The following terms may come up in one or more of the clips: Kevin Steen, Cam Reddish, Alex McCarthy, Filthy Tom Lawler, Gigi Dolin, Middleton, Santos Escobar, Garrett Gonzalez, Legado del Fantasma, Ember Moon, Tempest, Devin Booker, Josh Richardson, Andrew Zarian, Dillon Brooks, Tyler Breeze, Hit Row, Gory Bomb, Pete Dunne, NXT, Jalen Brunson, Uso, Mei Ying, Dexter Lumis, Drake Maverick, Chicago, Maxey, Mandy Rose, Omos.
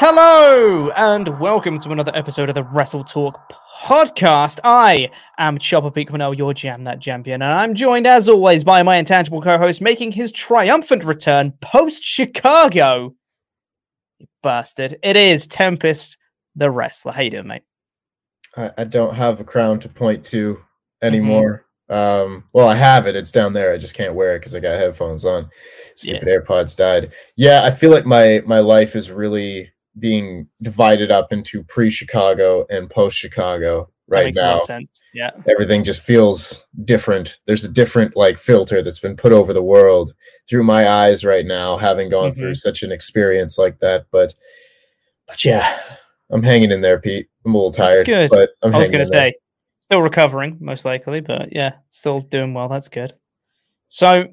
Hello and welcome to another episode of the Wrestle Talk podcast. I am Chopper Peak Manel, your jam that champion, and I'm joined as always by my intangible co-host, making his triumphant return post Chicago. You bastard! It is Tempest, the wrestler. How you doing, mate? I don't have a crown to point to anymore. Mm-hmm. Well, I have it. It's down there. I just can't wear it because I got headphones on. Stupid AirPods died. Yeah, I feel like my life is really being divided up into pre-Chicago and post-Chicago right now. Yeah. Everything just feels different. There's a different filter that's been put over the world through my eyes right now, having gone through such an experience like that. But yeah, I'm hanging in there, Pete. I'm a little tired. That's good. But I was going to say, still recovering, most likely, but yeah, still doing well. That's good. So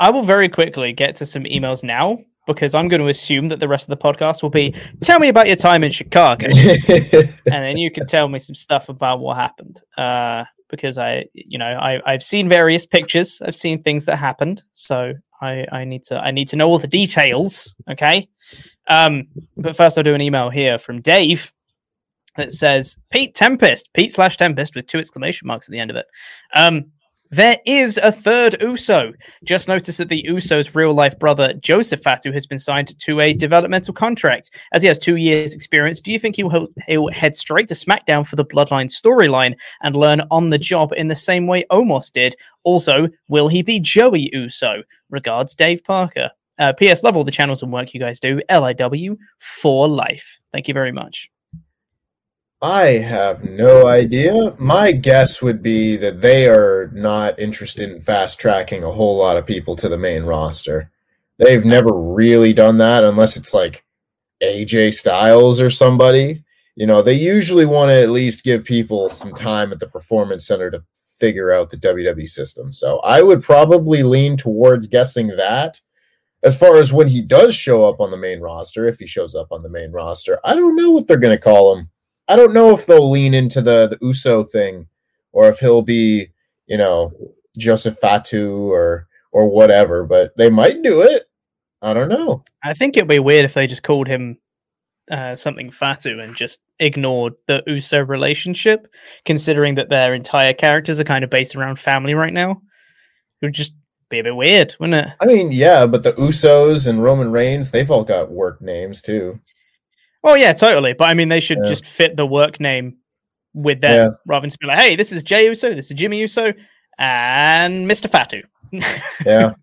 I will very quickly get to some emails now, because I'm going to assume that the rest of the podcast will be, tell me about your time in Chicago. And then you can tell me some stuff about what happened. Because I've seen various pictures. I've seen things that happened. So I need to know all the details. Okay. But first I'll do an email here from Dave that says, Pete/Tempest with 2 exclamation marks at the end of it. There is a third Uso. Just noticed that the Uso's real-life brother, Joseph Fatu, has been signed to a developmental contract. As he has 2 years' experience, do you think he'll head straight to SmackDown for the Bloodline storyline and learn on the job in the same way Omos did? Also, will he be Joey Uso? Regards, Dave Parker. P.S. Love all the channels and work you guys do. LIW for life. Thank you very much. I have no idea. My guess would be that they are not interested in fast-tracking a whole lot of people to the main roster. They've never really done that unless it's AJ Styles or somebody. You know, they usually want to at least give people some time at the Performance Center to figure out the WWE system. So I would probably lean towards guessing that. As far as when he does show up on the main roster, if he shows up on the main roster, I don't know what they're going to call him. I don't know if they'll lean into the Uso thing, or if he'll be, Joseph Fatu or whatever, but they might do it. I don't know. I think it'd be weird if they just called him something Fatu and just ignored the Uso relationship, considering that their entire characters are kind of based around family right now. It would just be a bit weird, wouldn't it? I mean, yeah, but the Usos and Roman Reigns, they've all got work names too. Oh, yeah, totally. But, I mean, they should just fit the work name with them rather than just be like, hey, this is Jey Uso, this is Jimmy Uso, and Mr. Fatu. Yeah.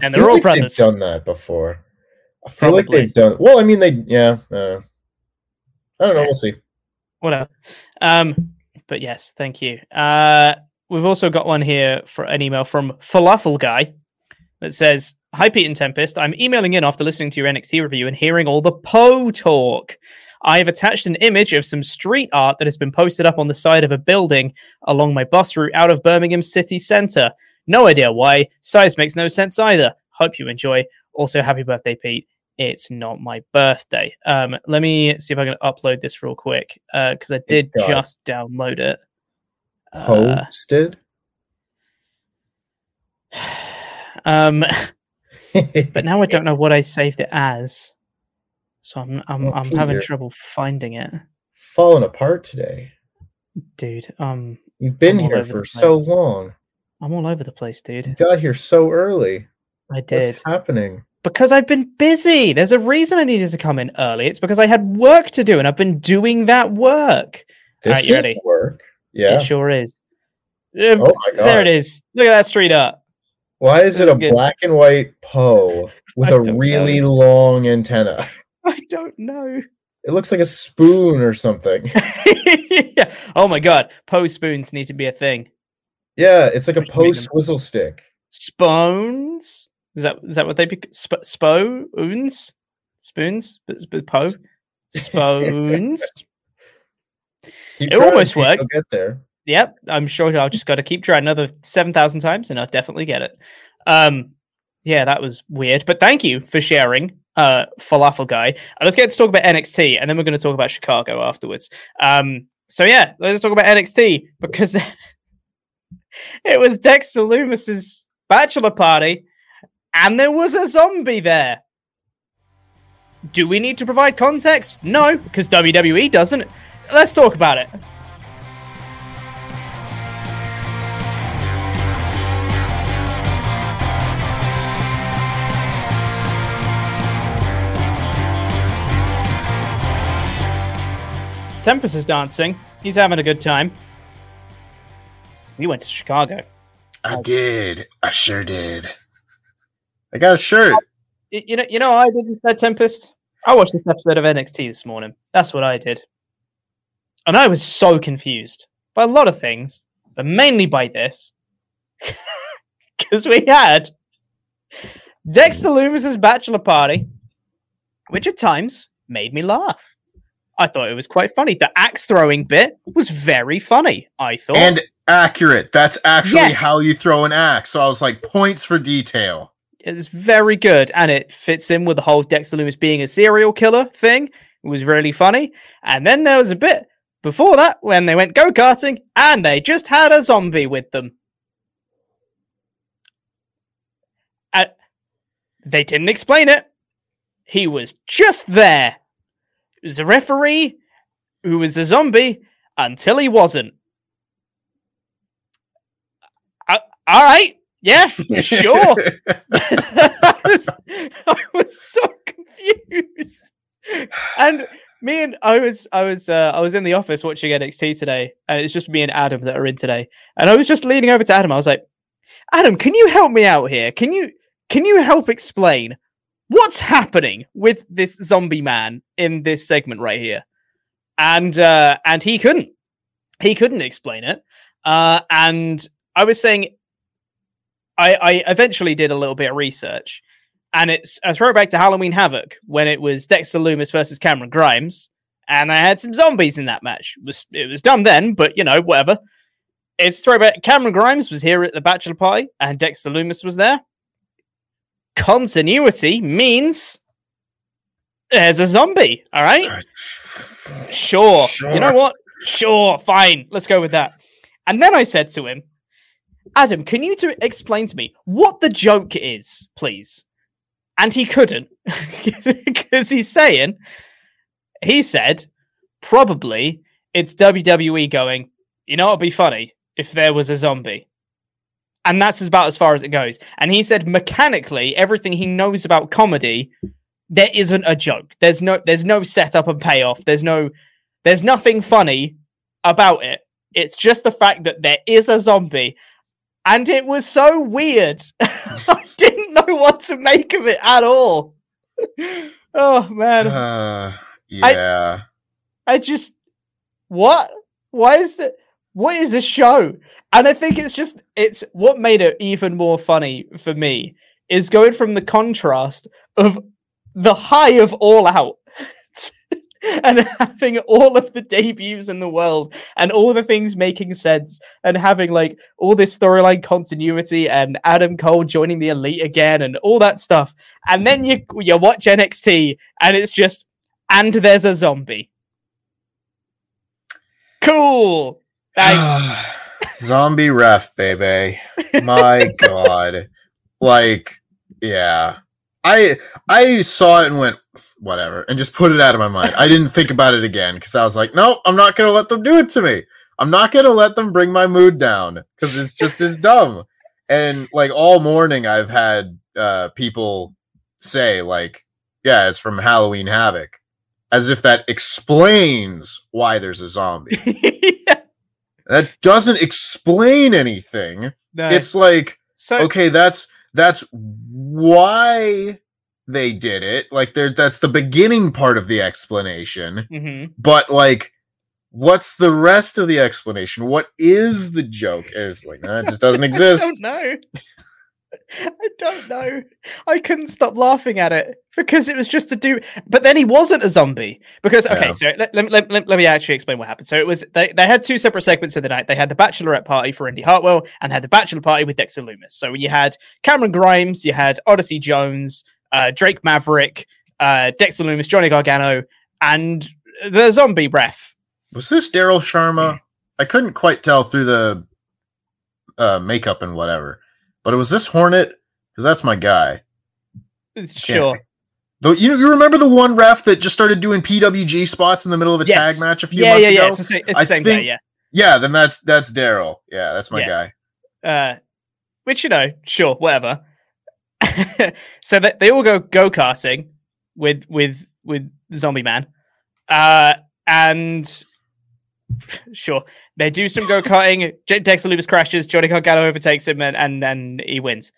And they're all brothers. They've done that before. I feel like they've done... Well, I mean, they... Yeah. I don't know. We'll see. Whatever. But, yes, thank you. We've also got one here for an email from Falafel Guy that says... Hi, Pete and Tempest. I'm emailing in after listening to your NXT review and hearing all the Poe talk. I've attached an image of some street art that has been posted up on the side of a building along my bus route out of Birmingham city centre. No idea why. Size makes no sense either. Hope you enjoy. Also, happy birthday, Pete. it's not my birthday. Let me see if I can upload this real quick, because I did just download it. Posted? But now I don't know what I saved it as, so I'm having trouble finding it. Falling apart today, dude. You've been here for so long. I'm all over the place, dude. You got here so early. I did. What's happening? Because I've been busy. There's a reason I needed to come in early. It's because I had work to do, and I've been doing that work. This is work. Yeah, it sure is. Oh my God! There it is. Look at that street art. Why is it a black and white Poe with a really long antenna? I don't know. It looks like a spoon or something. Yeah. Oh my God. Poe spoons need to be a thing. Yeah, it's like a Poe swizzle stick. Spoons? Is that what they pick? Spoons? Spoons? But Poe? Spoons? It almost works. You'll get there. Yep, I'm sure I'll just got to keep trying another 7,000 times, and I'll definitely get it. Yeah, that was weird, but thank you for sharing, Falafel Guy. Let's get to talk about NXT, and then we're going to talk about Chicago afterwards. So yeah, let's talk about NXT, because it was Dexter Lumis's bachelor party, and there was a zombie there. Do we need to provide context? No, because WWE doesn't. Let's talk about it. Tempest is dancing. He's having a good time. We went to Chicago. I did. I sure did. I got a shirt. You know I did instead, Tempest? I watched this episode of NXT this morning. That's what I did. And I was so confused by a lot of things, but mainly by this. Because we had Dexter Lumis' bachelor party, which at times made me laugh. I thought it was quite funny. The axe throwing bit was very funny, I thought. And accurate. That's actually how you throw an axe. So I was like, points for detail. It's very good. And it fits in with the whole Dexter Lumis being a serial killer thing. It was really funny. And then there was a bit before that when they went go-karting and they just had a zombie with them. And they didn't explain it. He was just there. It was a referee who was a zombie until he wasn't. All right. Yeah, sure. I was so confused. And me and I was in the office watching NXT today, and it's just me and Adam that are in today. And I was just leaning over to Adam. I was like, Adam, can you help me out here? Can you help explain what's happening with this zombie man in this segment right here? And he couldn't explain it. And I was saying, I eventually did a little bit of research, and it's a throwback to Halloween Havoc when it was Dexter Lumis versus Cameron Grimes. And I had some zombies in that match. It was dumb then, but you know, whatever. It's throwback. Cameron Grimes was here at the bachelor party and Dexter Lumis was there. Continuity means there's a zombie, all right? Sure. You know what? Sure, fine. Let's go with that. And then I said to him, Adam, can you explain to me what the joke is, please? And he couldn't, because he said, probably it's WWE going, you know, it'd be funny if there was a zombie. And that's about as far as it goes. And he said, mechanically, everything he knows about comedy, there isn't a joke. There's no setup and payoff. There's nothing funny about it. It's just the fact that there is a zombie. And it was so weird. I didn't know what to make of it at all. Oh, man. Yeah. I just, what? Why is that? What is this show? And I think it's what made it even more funny for me is going from the contrast of the high of All Out and having all of the debuts in the world and all the things making sense and having like all this storyline continuity and Adam Cole joining the Elite again and all that stuff. And then you watch NXT and it's just, and there's a zombie. Cool. Thanks. Zombie ref, baby. My God. Like, yeah. I saw it and went, whatever, and just put it out of my mind. I didn't think about it again because I was like, no, I'm not going to let them do it to me. I'm not going to let them bring my mood down because it's just as dumb. And like all morning I've had people say like, yeah, it's from Halloween Havoc. As if that explains why there's a zombie. Yeah. That doesn't explain anything. No. It's like, so, okay, that's why they did it. Like, that's the beginning part of the explanation. Mm-hmm. But like, what's the rest of the explanation? What is the joke? It's like, no, it just doesn't exist. I don't know. I don't know. I couldn't stop laughing at it because it was just a dude. But then he wasn't a zombie because, okay, yeah. So let me actually explain what happened. So it was, they had two separate segments of the night. They had the bachelorette party for Indi Hartwell and had the bachelor party with Dexter Lumis. So you had Cameron Grimes, you had Odyssey Jones, Drake Maverick, Dexter Lumis, Johnny Gargano, and the zombie ref. Was this Daryl Sharma? I couldn't quite tell through the makeup and whatever. But it was this Hornet, because that's my guy. Sure. Though you remember the one ref that just started doing PWG spots in the middle of a tag match a few months ago? Yeah, it's the same guy, yeah. Yeah, then that's Daryl. Yeah, that's my guy. Which, you know, sure, whatever. So that they all go go-karting with Zombie Man. And sure, they do some go-karting. Dexter Lumis crashes, Johnny Gargano overtakes him, and then he wins.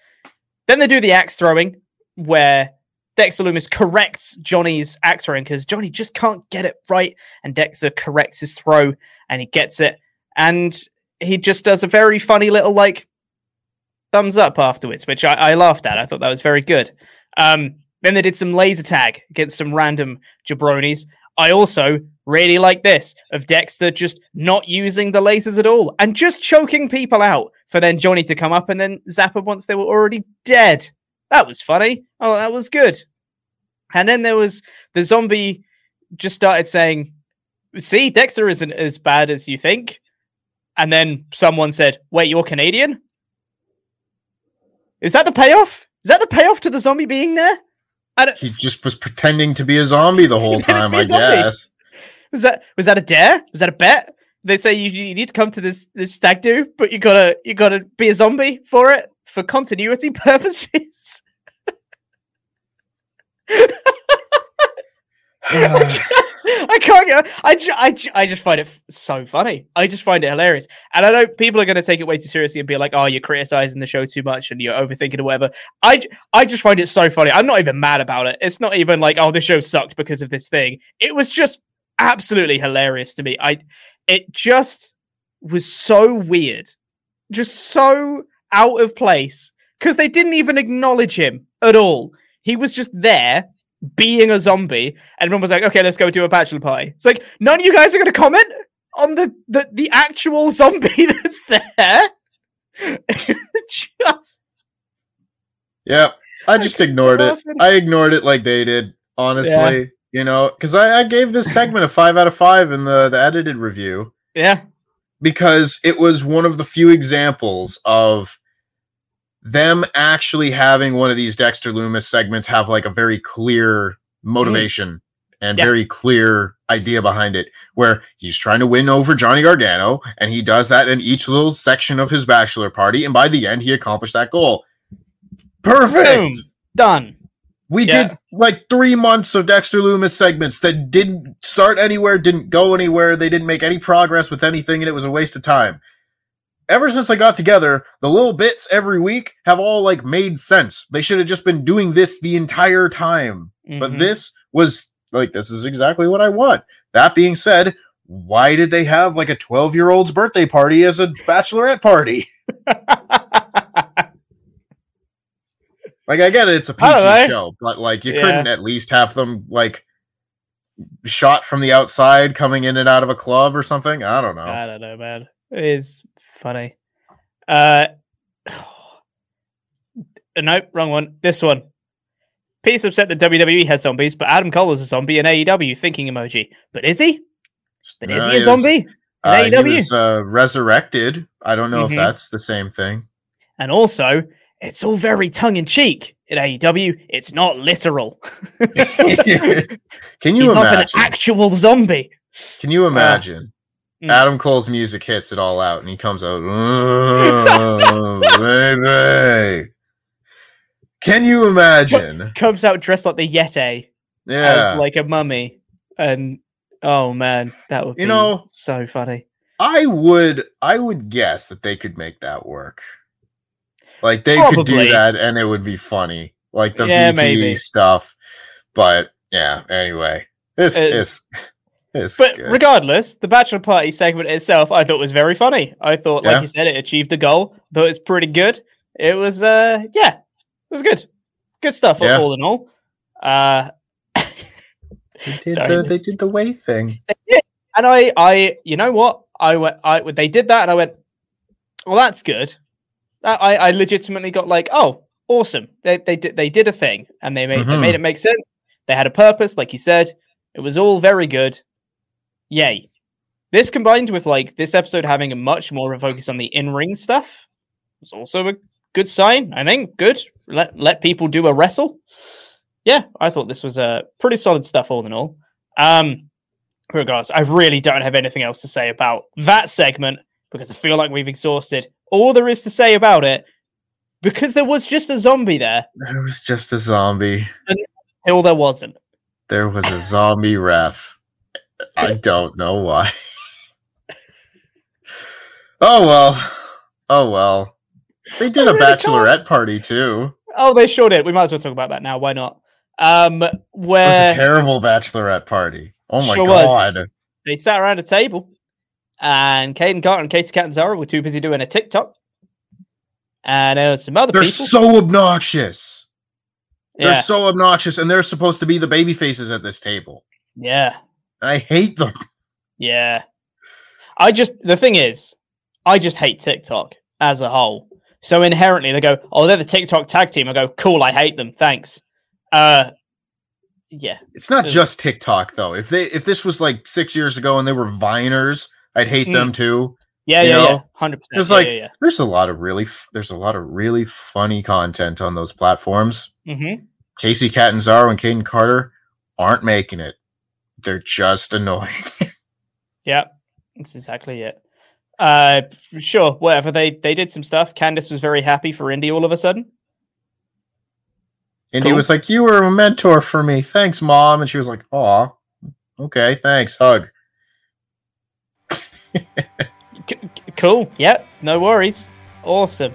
Then they do the axe throwing, where Dexter Lumis corrects Johnny's axe throwing, because Johnny just can't get it right, and Dexter corrects his throw, and he gets it, and he just does a very funny little, like, thumbs up afterwards, which I laughed at. I thought that was very good. Then they did some laser tag against some random jabronis. I also really like this, of Dexter just not using the lasers at all and just choking people out for then Johnny to come up and then zap him once they were already dead. That was funny. Oh, that was good. And then there was the zombie just started saying, see, Dexter isn't as bad as you think. And then someone said, wait, you're Canadian? Is that the payoff? Is that the payoff to the zombie being there? He just was pretending to be a zombie the whole time, I guess. Was that a dare? Was that a bet? They say you need to come to this stag do, but you gotta be a zombie for it for continuity purposes. I just find it so funny. I just find it hilarious. And I know people are going to take it way too seriously and be like, oh, you're criticizing the show too much and you're overthinking or whatever. I just find it so funny. I'm not even mad about it. It's not even like, oh, this show sucked because of this thing. It was just absolutely hilarious to me. It just was so weird. Just so out of place. Because they didn't even acknowledge him at all. He was just there being a zombie, and everyone was like, okay, let's go do a bachelor party. It's like, none of you guys are going to comment on the actual zombie that's there. Just... yeah, I just ignored it. I ignored it like they did, honestly. Yeah. You know, because I gave this segment a 5 out of 5 in the edited review. Yeah. Because it was one of the few examples of them actually having one of these Dexter Lumis segments have like a very clear motivation and very clear idea behind it, where he's trying to win over Johnny Gargano, and he does that in each little section of his bachelor party, and by the end he accomplished that goal. Perfect. Boom. Done. We did like 3 months of Dexter Lumis segments that didn't start anywhere, didn't go anywhere, they didn't make any progress with anything, and it was a waste of time. Ever since they got together, the little bits every week have all like made sense. They should have just been doing this the entire time. Mm-hmm. But this was like, this is exactly what I want. That being said, why did they have like a 12-year-old's birthday party as a bachelorette party? Like, I get it. It's a PG show, but like you couldn't at least have them like shot from the outside coming in and out of a club or something. I don't know, man. It's funny. Nope, wrong one. This one. Pete's upset that WWE has zombies, but Adam Cole is a zombie in AEW. Thinking emoji. But is he? But is he a zombie? AEW? He was resurrected. I don't know if that's the same thing. And also, it's all very tongue-in-cheek in AEW. It's not literal. Can you He's imagine? Not an actual zombie. Can you imagine? Adam Cole's music hits it all out, and he comes out, baby. Can you imagine? Comes out dressed like the Yeti, as like a mummy, and oh man, that would be so funny. I would guess that they could make that work. Like they could do that, and it would be funny, like the BT stuff. But yeah, anyway, this is. But good. Regardless, the Bachelor Party segment itself, I thought was very funny. I thought, like you said, it achieved the goal. I thought it was pretty good. It was, it was good. Good stuff, all in all. They did the way thing. They did. And I, you know what? They did that and I went, well, that's good. I legitimately got like, oh, awesome. They did a thing and they made it make sense. They had a purpose, like you said. It was all very good. Yay. This combined with like this episode having a much more of a focus on the in-ring stuff was also a good sign, I think. Good. Let people do a wrestle. Yeah, I thought this was pretty solid stuff all in all. Regardless, I really don't have anything else to say about that segment because I feel like we've exhausted all there is to say about it because there was just a zombie there. There was just a zombie. Until there wasn't. There was a zombie ref. I don't know why. Oh well. They did a bachelorette party too. Oh, they sure did. We might as well talk about that now. Why not? It was a terrible bachelorette party. Oh my god. Was. They sat around a table and Kayden Carter and Kacy Catanzaro were too busy doing a TikTok. And there was some other people. They're so obnoxious. They're so obnoxious, and they're supposed to be the baby faces at this table. Yeah. I hate them. Yeah. The thing is, I just hate TikTok as a whole. So inherently, they go, oh, they're the TikTok tag team. I go, cool, I hate them. Thanks. Yeah. It's not just TikTok, though. If this was like 6 years ago and they were Viners, I'd hate them, too. Yeah, 100%. It's like there's a lot of really funny content on those platforms. Mm-hmm. Kacy Catanzaro and Kayden Carter aren't making it. They're just annoying. Yeah, that's exactly it. Sure, whatever. They did some stuff. Candice was very happy for Indi all of a sudden. Indi was like, "You were a mentor for me. Thanks, Mom." And she was like, "Aw, okay, thanks. Hug." Cool. Yep. No worries. Awesome.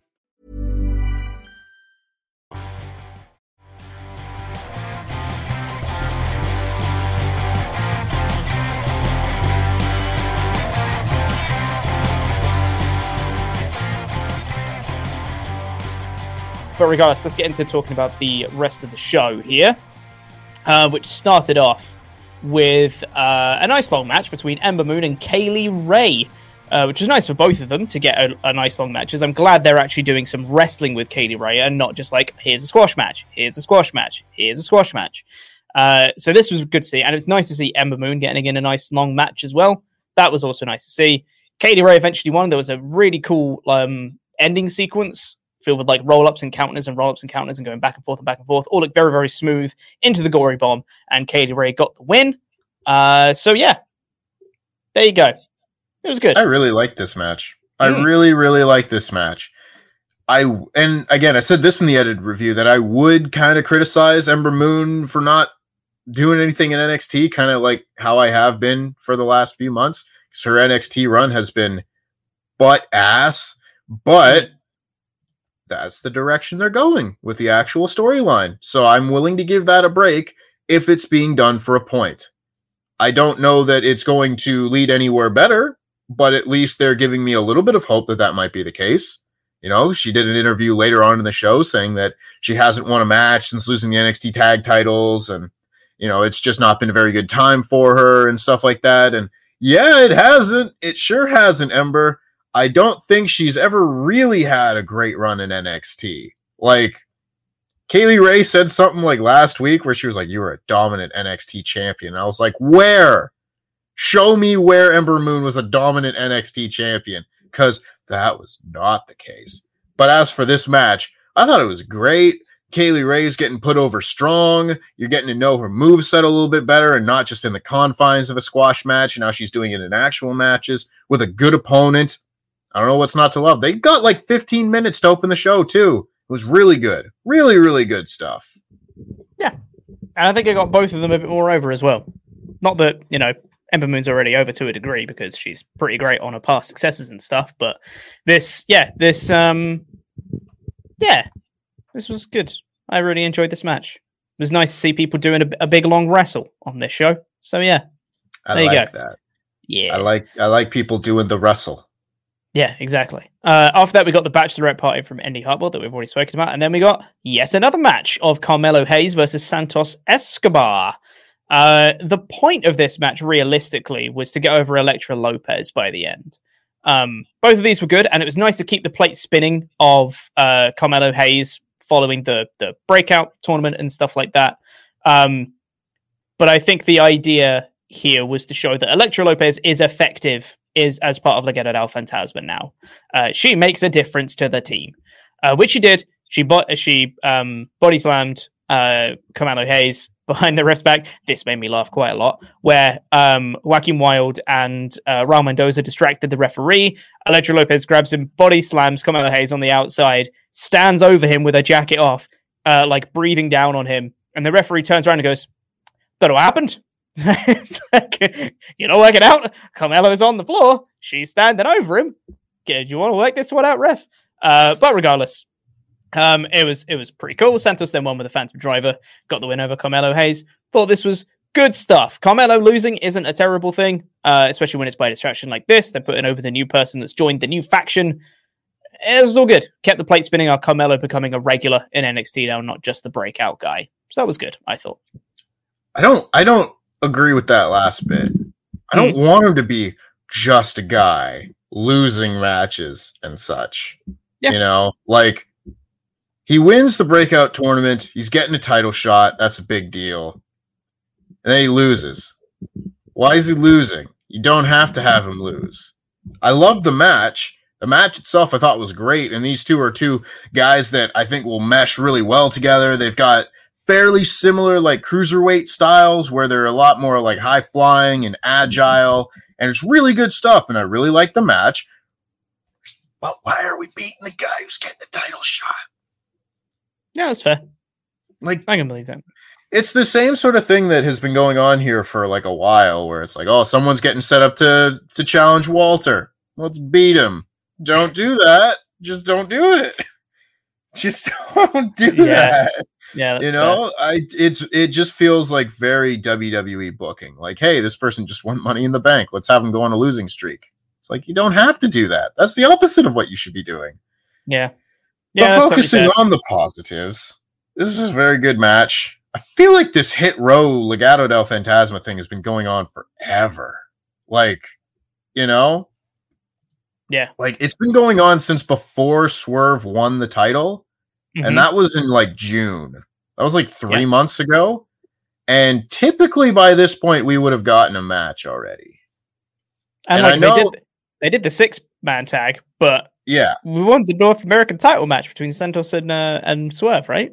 But regardless, let's get into talking about the rest of the show here, which started off with a nice long match between Ember Moon and Kay Lee Ray, which was nice for both of them to get a nice long match. As I'm glad they're actually doing some wrestling with Kay Lee Ray and not just like, here's a squash match, here's a squash match, here's a squash match. So this was good to see, and it's nice to see Ember Moon getting in a nice long match as well. That was also nice to see. Kay Lee Ray eventually won. There was a really cool ending sequence, filled with like roll-ups and counters and going back and forth and back and forth. All looked very, very smooth into the Gory Bomb, and Kay Lee Ray got the win. So yeah, there you go. It was good. I really like this match. I really, really like this match. And again, I said this in the edited review that I would kind of criticize Ember Moon for not doing anything in NXT, kind of like how I have been for the last few months. Because her NXT run has been butt-ass, but that's the direction they're going with the actual storyline. So I'm willing to give that a break if it's being done for a point. I don't know that it's going to lead anywhere better, but at least they're giving me a little bit of hope that that might be the case. You know, she did an interview later on in the show saying that she hasn't won a match since losing the NXT tag titles. And, you know, it's just not been a very good time for her and stuff like that. And yeah, it hasn't. It sure hasn't, Ember. I don't think she's ever really had a great run in NXT. Like, Kay Lee Ray said something like last week where she was like, you were a dominant NXT champion. And I was like, where? Show me where Ember Moon was a dominant NXT champion, because that was not the case. But as for this match, I thought it was great. Kay Lee Ray's getting put over strong. You're getting to know her moveset a little bit better and not just in the confines of a squash match. And now she's doing it in actual matches with a good opponent. I don't know what's not to love. They got like 15 minutes to open the show, too. It was really good. Really, really good stuff. Yeah. And I think I got both of them a bit more over as well. Not that, you know, Ember Moon's already over to a degree because she's pretty great on her past successes and stuff. But this was good. I really enjoyed this match. It was nice to see people doing a big, long wrestle on this show. So, yeah. There you go. Yeah. I like people doing the wrestle. Yeah, exactly. After that, we got the Bachelorette party from Indi Hartwell that we've already spoken about. And then we got yet another match of Carmelo Hayes versus Santos Escobar. The point of this match, realistically, was to get over Electra Lopez by the end. Both of these were good, and it was nice to keep the plate spinning of Carmelo Hayes following the breakout tournament and stuff like that. But I think the idea here was to show that Electra Lopez is effective as part of Legado del Fantasma now. She makes a difference to the team, which she did. She body slammed Carmelo Hayes behind the wrist back. This made me laugh quite a lot, where Joaquin Wilde and Raul Mendoza distracted the referee. Electra Lopez grabs him, body slams Carmelo Hayes on the outside, stands over him with her jacket off, like breathing down on him. And the referee turns around and goes, "That all happened?" It's like, you know, work it out. Carmelo is on the floor. She's standing over him. Do you want to work this one out, ref? But regardless, it was pretty cool. Santos then won with a Phantom Driver, got the win over Carmelo Hayes. Thought this was good stuff. Carmelo losing isn't a terrible thing, especially when it's by distraction like this. They're putting over the new person that's joined the new faction. It was all good. Kept the plate spinning. Our Carmelo becoming a regular in NXT now, not just the breakout guy. So that was good, I thought. I don't agree with that last bit. I don't want him to be just a guy losing matches and such. Yeah. You know, like, he wins the breakout tournament. He's getting a title shot. That's a big deal. And then he loses. Why is he losing? You don't have to have him lose. I love the match. The match itself I thought was great, and these two are two guys that I think will mesh really well together. They've got fairly similar like cruiserweight styles where they're a lot more like high-flying and agile, and it's really good stuff, and I really like the match. But why are we beating the guy who's getting the title shot? Yeah, that's fair. Like, I can believe that. It's the same sort of thing that has been going on here for like a while where it's like, oh, someone's getting set up to challenge Walter. Let's beat him. Don't do that. Just don't do it. Just don't do that. Yeah, that's fair. It just feels like very WWE booking. Like, hey, this person just won Money in the Bank. Let's have him go on a losing streak. It's like, you don't have to do that. That's the opposite of what you should be doing. Yeah. But focusing on the positives, this is a very good match. I feel like this Hit Row Legado del Fantasma thing has been going on forever. Like, you know? Yeah. Like, it's been going on since before Swerve won the title. Mm-hmm. And that was in, like, June. That was, like, three months ago. And typically by this point, we would have gotten a match already. And like, I know... They did the six-man tag, but yeah, we won the North American title match between Santos and Swerve, right?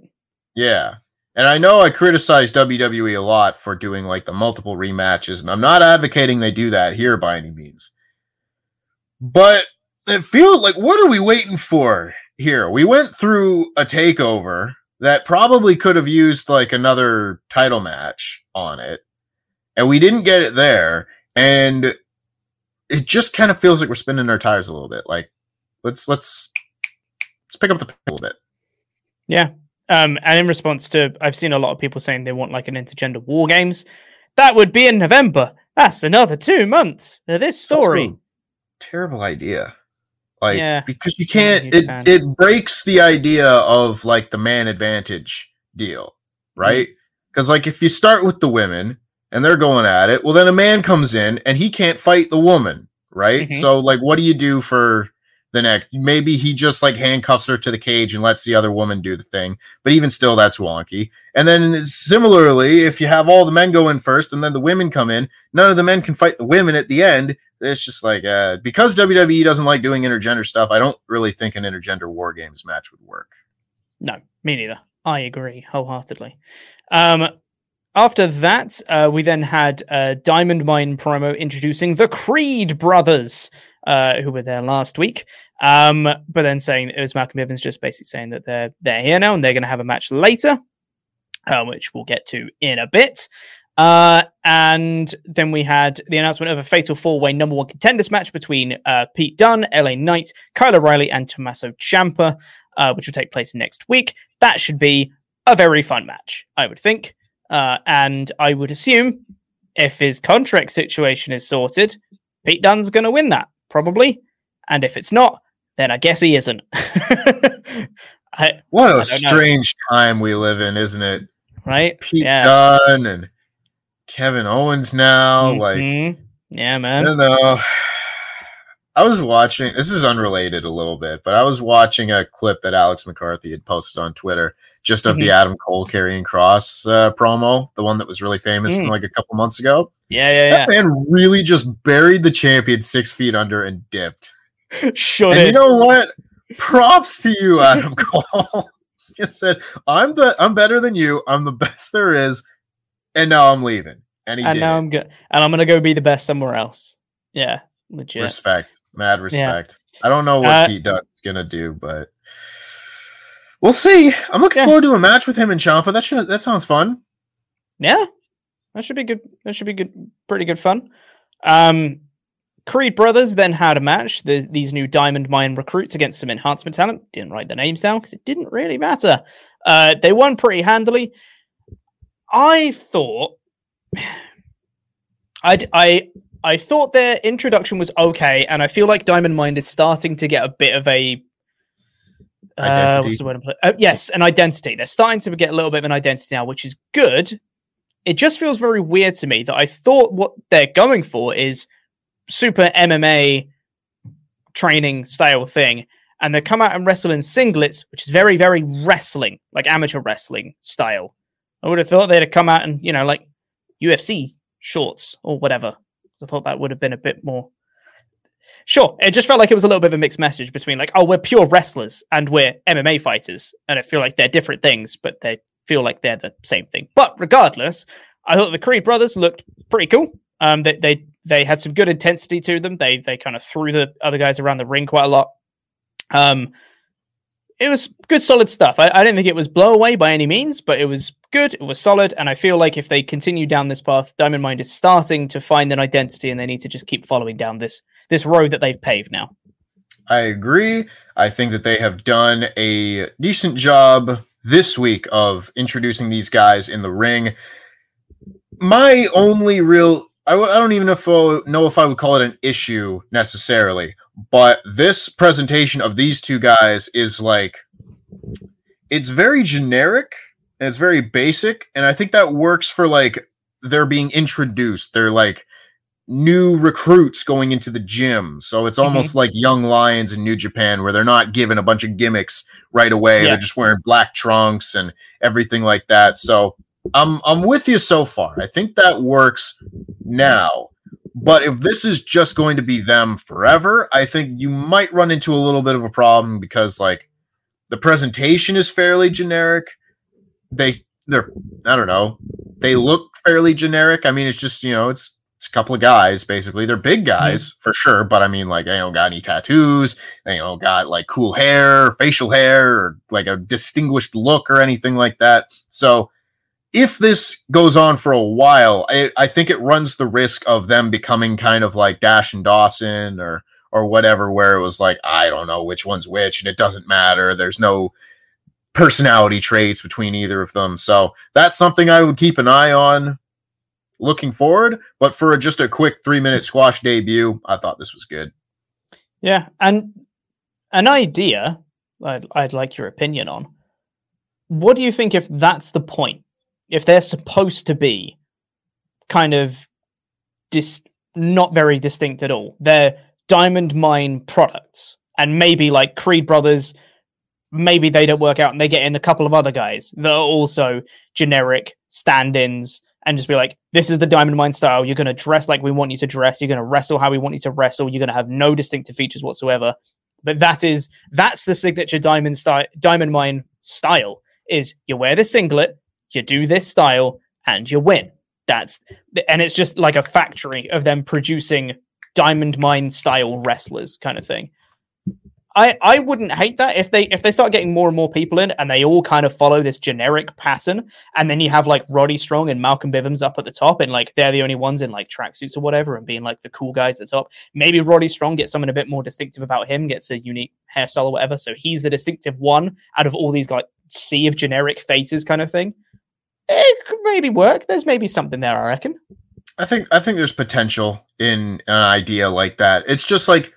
Yeah. And I know I criticize WWE a lot for doing like the multiple rematches, and I'm not advocating they do that here by any means. But it feels like, what are we waiting for here? We went through a takeover that probably could have used like another title match on it, and we didn't get it there. And it just kind of feels like we're spinning our tires a little bit. Like, let's pick up the pace a little bit. Yeah. And in response to, I've seen a lot of people saying they want like an intergender war games. That would be in November. That's another 2 months of this story. Terrible idea. Like, because you can't, it breaks the idea of like the man advantage deal, right? Because like if you start with the women and they're going at it, well then a man comes in and he can't fight the woman, right? Mm-hmm. So like, what do you do for the next? Maybe he just like handcuffs her to the cage and lets the other woman do the thing, but even still, that's wonky. And then similarly, if you have all the men go in first and then the women come in, none of the men can fight the women at the end. It's just like, because WWE doesn't like doing intergender stuff, I don't really think an intergender war games match would work. No, me neither. I agree wholeheartedly. After that, we then had a Diamond Mine promo introducing the Creed Brothers, who were there last week, but then saying it was Malcolm Bivens just basically saying that they're here now and they're going to have a match later, which we'll get to in a bit. And then we had the announcement of a fatal four-way number one contenders match between Pete Dunne, LA Knight, Kyle O'Reilly, and Tommaso Ciampa, which will take place next week. That should be a very fun match, I would think. And I would assume if his contract situation is sorted, Pete Dunne's going to win that. Probably. And if it's not, then I guess he isn't. What a strange time we live in, isn't it? Right? Pete Dunne and Kevin Owens now. Mm-hmm. Like, yeah, man. I don't know. I was watching, this is unrelated a little bit, but I was watching a clip that Alex McCarthy had posted on Twitter just of the Adam Cole Karrion Kross promo, the one that was really famous from like a couple months ago. Yeah. That man really just buried the champion 6 feet under and dipped. And you know what? Props to you, Adam Cole. Just said, I'm better than you. I'm the best there is. And now I'm leaving. And I'm gonna go be the best somewhere else. Yeah, legit. Respect. Mad respect. Yeah. I don't know what Pete Dunne is gonna do, but we'll see. I'm looking forward to a match with him and Ciampa. That sounds fun. Yeah. That should be good. Pretty good fun. Creed Brothers then had a match. These new Diamond Mine recruits against some enhancement talent. Didn't write their names down because it didn't really matter. They won pretty handily. I thought, I thought their introduction was okay, and I feel like Diamond Mine is starting to get a bit of a an identity. They're starting to get a little bit of an identity now, which is good. It just feels very weird to me that I thought what they're going for is super MMA training style thing. And they come out and wrestle in singlets, which is very, very wrestling, like amateur wrestling style. I would have thought they'd have come out and, like UFC shorts or whatever. I thought that would have been a bit more. Sure, it just felt like it was a little bit of a mixed message between like, oh, we're pure wrestlers and we're MMA fighters. And I feel like they're different things, but they feel like they're the same thing. But regardless, I thought the Creed Brothers looked pretty cool. They had some good intensity to them. They kind of threw the other guys around the ring quite a lot. It was good, solid stuff. I didn't think it was blow away by any means, but it was good. It was solid. And I feel like if they continue down this path, Diamond Mine is starting to find an identity and they need to just keep following down this road that they've paved now. I agree. I think that they have done a decent job this week of introducing these guys in the ring. My only real... I don't even know if I would call it an issue necessarily, but this presentation of these two guys is like, it's very generic and it's very basic. And I think that works for like, they're being introduced. They're like new recruits going into the gym. So it's almost like Young Lions in New Japan where they're not given a bunch of gimmicks right away. Yeah. They're just wearing black trunks and everything like that. So I'm with you so far. I think that works now. But if this is just going to be them forever, I think you might run into a little bit of a problem because like the presentation is fairly generic. They're I don't know. They look fairly generic. I mean, it's just, you know, it's a couple of guys basically. They're big guys for sure, but I mean like they don't got any tattoos, they don't got like cool hair, facial hair, or like a distinguished look or anything like that. So if this goes on for a while, I think it runs the risk of them becoming kind of like Dash and Dawson or whatever, where it was like, I don't know which one's which, and it doesn't matter. There's no personality traits between either of them. So that's something I would keep an eye on looking forward. But for just a quick 3-minute squash debut, I thought this was good. Yeah, and an idea I'd like your opinion on. What do you think if that's the point? If they're supposed to be kind of not very distinct at all, they're Diamond Mine products, and maybe like Creed Brothers, maybe they don't work out and they get in a couple of other guys that are also generic stand-ins and just be like, this is the Diamond Mine style. You're going to dress like we want you to dress. You're going to wrestle how we want you to wrestle. You're going to have no distinctive features whatsoever. But that's the signature Diamond Mine style is you wear the singlet, you do this style and you win. And it's just like a factory of them producing Diamond Mine style wrestlers kind of thing. I wouldn't hate that if they start getting more and more people in and they all kind of follow this generic pattern. And then you have like Roddy Strong and Malcolm Bivens up at the top and like, they're the only ones in like tracksuits or whatever and being like the cool guys at the top. Maybe Roddy Strong gets something a bit more distinctive about him, gets a unique hairstyle or whatever. So he's the distinctive one out of all these like sea of generic faces kind of thing. It could maybe work. There's maybe something there, I reckon. I think there's potential in an idea like that. It's just like,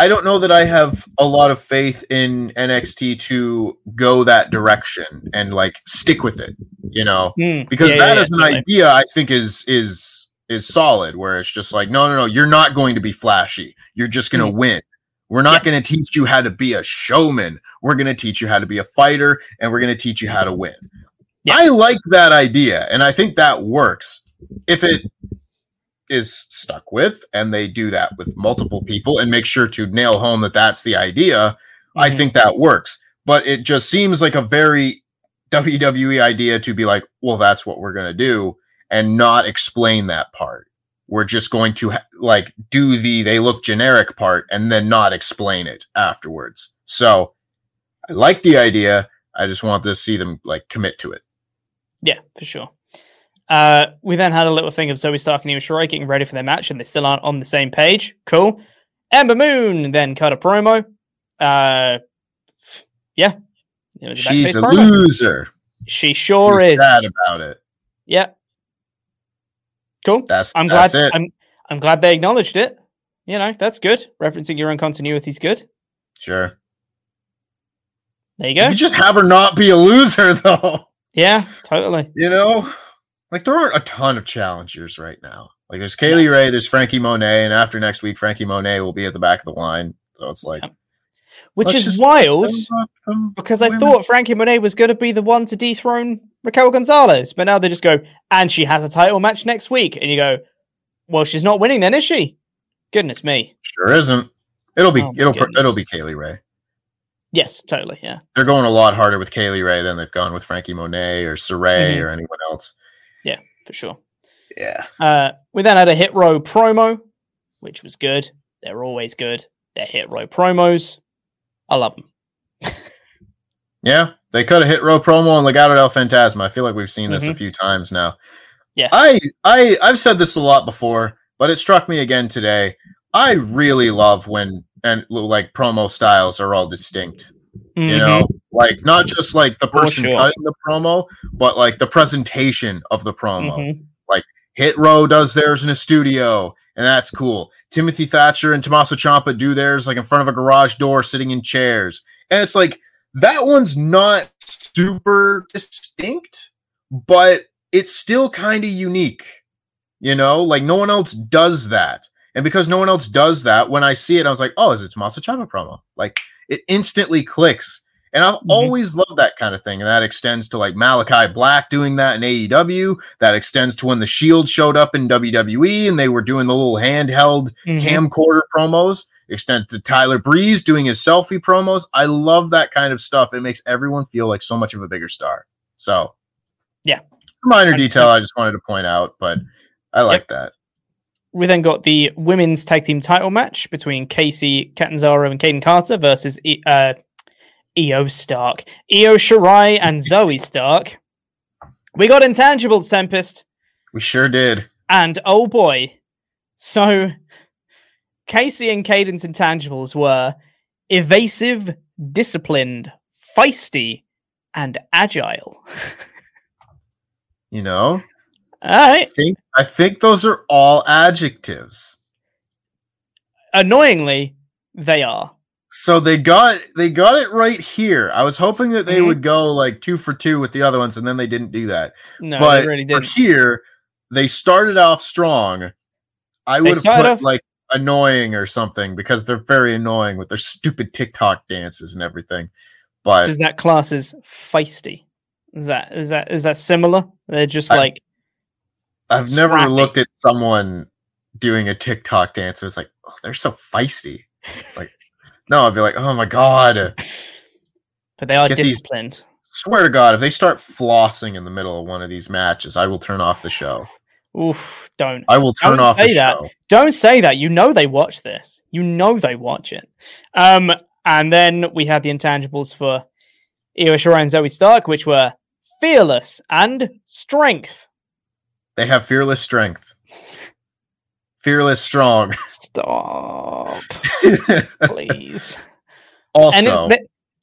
I don't know that I have a lot of faith in NXT to go that direction and like stick with it, you know, because an idea I think is solid, where it's just like, no, you're not going to be flashy. You're just going to win. We're not going to teach you how to be a showman. We're going to teach you how to be a fighter, and we're going to teach you how to win. Yeah. I like that idea, and I think that works if it is stuck with, and they do that with multiple people and make sure to nail home that that's the idea. I think that works, but it just seems like a very WWE idea to be like, well, that's what we're going to do and not explain that part. We're just going to do they look generic part and then not explain it afterwards. So I like the idea. I just want to see them like commit to it. Yeah, for sure. We then had a little thing of Zoe Stark and Io Shirai getting ready for their match, and they still aren't on the same page. Cool. Ember Moon then cut a promo. Yeah. She's a loser. She sure is. Sad about it. Yeah. Cool. I'm glad. It. I'm glad they acknowledged it. You know, that's good. Referencing your own continuity is good. Sure. There you go. You just have her not be a loser, though. Yeah, totally. You know, like there aren't a ton of challengers right now. Like there's Kay Lee Ray, there's Frankie Monet, and after next week, Frankie Monet will be at the back of the line. So it's like, which is wild, because I thought Frankie Monet was going to be the one to dethrone Raquel Gonzalez, but now they just go, and she has a title match next week, and you go, Well, she's not winning then, is she? Goodness me. Sure isn't. It'll be Kay Lee Ray. Yes, totally. Yeah. They're going a lot harder with Kay Lee Ray than they've gone with Frankie Monet or Saray or anyone else. Yeah, for sure. Yeah. We then had a Hit Row promo, which was good. They're always good. They're Hit Row promos. I love them. Yeah, they cut a Hit Row promo on Legado del Fantasma. I feel like we've seen this a few times now. Yeah. I've said this a lot before, but it struck me again today. I really love when promo styles are all distinct. Mm-hmm. You know, like not just like the person cutting the promo, but like the presentation of the promo. Mm-hmm. Like Hit Row does theirs in a studio, and that's cool. Timothy Thatcher and Tommaso Ciampa do theirs like in front of a garage door sitting in chairs. And it's like that one's not super distinct, but it's still kind of unique. You know, like no one else does that. And because no one else does that, when I see it, I was like, oh, is it Tommaso Ciampa promo? Like, it instantly clicks. And I've always loved that kind of thing. And that extends to, like, Malachi Black doing that in AEW. That extends to when The Shield showed up in WWE and they were doing the little handheld camcorder promos. It extends to Tyler Breeze doing his selfie promos. I love that kind of stuff. It makes everyone feel like so much of a bigger star. So, yeah. Minor detail I just wanted to point out, but I like that. We then got the women's tag team title match between Kacy Catanzaro and Kayden Carter versus Io Stark. Io Shirai and Zoe Stark. We got intangibles, Tempest. We sure did. And oh boy. So Kacy and Kayden's intangibles were evasive, disciplined, feisty, and agile. You know? All right. I think those are all adjectives. Annoyingly, they are. So they got it right here. I was hoping that they would go like 2 for 2 with the other ones, and then they didn't do that. No, but they really didn't. For here, they started off strong. I would have put like annoying or something because they're very annoying with their stupid TikTok dances and everything. But does that class is feisty? Is that similar? They're just I've never looked at someone doing a TikTok dance. It was like, oh, they're so feisty. It's like, no, I'd be like, oh my God. But they are disciplined. Swear to God, if they start flossing in the middle of one of these matches, I will turn off the show. Oof, don't. I will turn off the show. Don't say that. You know they watch this. You know they watch it. And then we had the intangibles for Io Shirai and Zoe Stark, which were fearless and strength. They have fearless strength. Fearless strong. Stop. Please. Also. And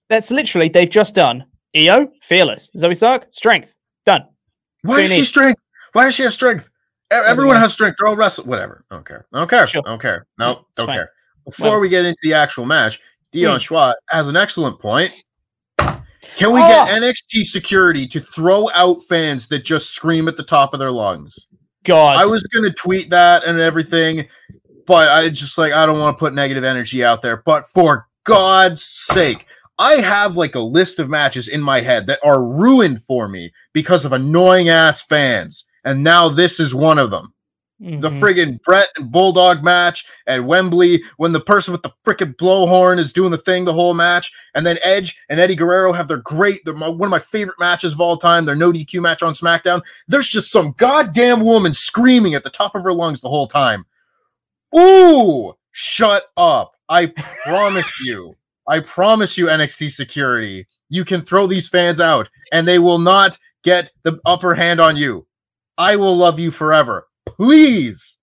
that's literally, they've just done. Io, fearless. Zoe Stark, strength. Done. Why does she strength? Why does she have strength? Everyone has strength. They're all wrestling. Whatever. I don't care. No, don't care. Before we get into the actual match, Dion Schwa has an excellent point. Can we get NXT security to throw out fans that just scream at the top of their lungs? God. I was going to tweet that and everything, but I just I don't want to put negative energy out there. But for God's sake, I have a list of matches in my head that are ruined for me because of annoying ass fans. And now this is one of them. Mm-hmm. The friggin' Brett and Bulldog match at Wembley when the person with the friggin' blowhorn is doing the thing the whole match, and then Edge and Eddie Guerrero have one of my favorite matches of all time, their no DQ match on SmackDown. There's just some goddamn woman screaming at the top of her lungs the whole time. Ooh, shut up. I promise you. I promise you, NXT security, you can throw these fans out, and they will not get the upper hand on you. I will love you forever. Please.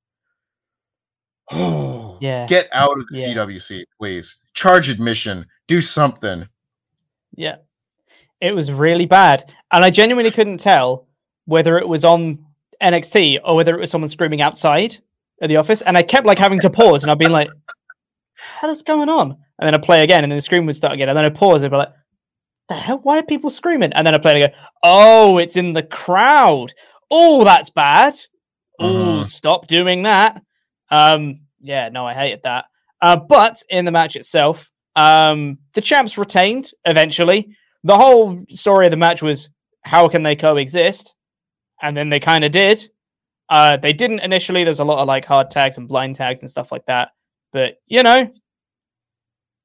Oh, yeah. Get out of the CWC, please. Charge admission. Do something. Yeah. It was really bad. And I genuinely couldn't tell whether it was on NXT or whether it was someone screaming outside at the office. And I kept having to pause and I'd been like, what is going on? And then I'd play again and then the scream would start again. And then I'd pause and I'd be like, the hell? Why are people screaming? And then I'd play and I'd go, oh, it's in the crowd. Oh, that's bad. Mm-hmm. Oh, stop doing that. I hated that. But in the match itself, the champs retained eventually. The whole story of the match was how can they coexist? And then they kind of did. They didn't initially. There's a lot of like hard tags and blind tags and stuff like that. But, you know,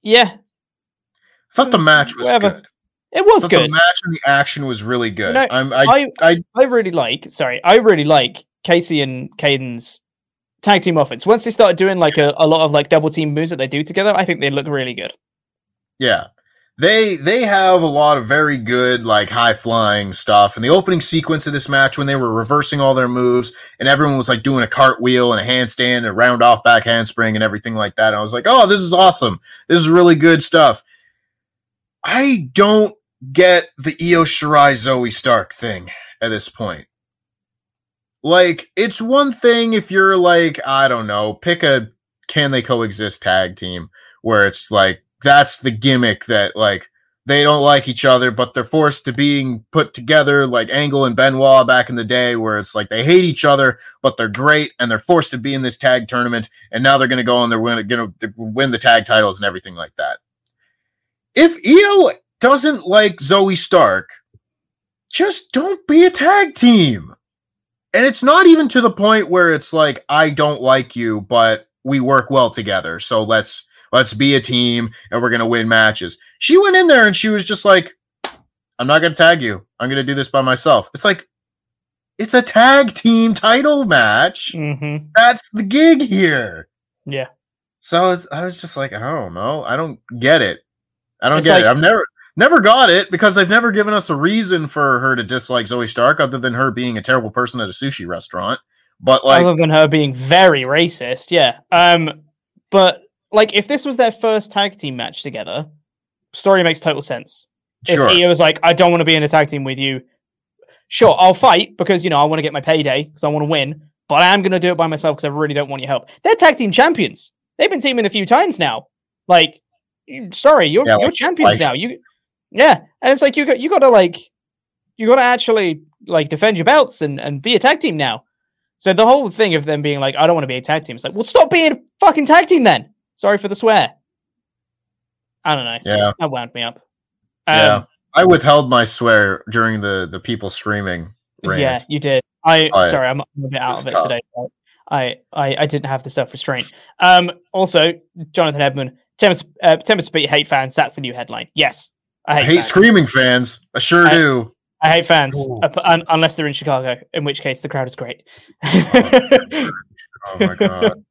yeah. I thought the match was good. It was good. The match and the action was really good. You know, I really like Kacy and Kayden's tag team offense. Once they started doing like a lot of like double team moves that they do together, I think they look really good. Yeah. They have a lot of very good, like, high-flying stuff. And the opening sequence of this match, when they were reversing all their moves, and everyone was, like, doing a cartwheel and a handstand and a round-off back handspring and everything like that, and I was like, oh, this is awesome. This is really good stuff. I don't get the Io Shirai Zoe Stark thing at this point. Like, it's one thing if you're, like, I don't know, pick a Can They Coexist tag team where it's, like, that's the gimmick that, like, they don't like each other, but they're forced to being put together, like Angle and Benoit back in the day, where it's like they hate each other, but they're great, and they're forced to be in this tag tournament, and now they're going to go and they're going to win the tag titles and everything like that. If Io doesn't like Zoe Stark, just don't be a tag team. And it's not even to the point where it's like, I don't like you, but we work well together, so let's be a team, and we're going to win matches. She went in there, and she was just like, I'm not going to tag you. I'm going to do this by myself. It's like, it's a tag team title match. Mm-hmm. That's the gig here. Yeah. So I was just like, I don't know. I don't get it. I don't get it. I've never got it, because they've never given us a reason for her to dislike Zoe Stark, other than her being a terrible person at a sushi restaurant. But like, other than her being very racist, yeah. But... like, if this was their first tag team match together, story makes total sense. Sure. If Io was like, I don't want to be in a tag team with you, sure, I'll fight because, you know, I want to get my payday because I want to win, but I am going to do it by myself because I really don't want your help. They're tag team champions. They've been teaming a few times now. Like, sorry, you're champions now. And it's like, you got to actually, like, defend your belts and be a tag team now. So the whole thing of them being like, I don't want to be a tag team, it's like, well, stop being a fucking tag team then. Sorry for the swear. I don't know. Yeah. That wound me up. Yeah. I withheld my swear during the people screaming rant. Yeah, you did. Sorry, I'm a bit out of it today. I didn't have the self-restraint. Also, Jonathan Edmund, Tempest beat hate fans. That's the new headline. Yes. I hate fans. Screaming fans. I sure do. I hate fans, unless they're in Chicago, in which case the crowd is great. Oh, my God.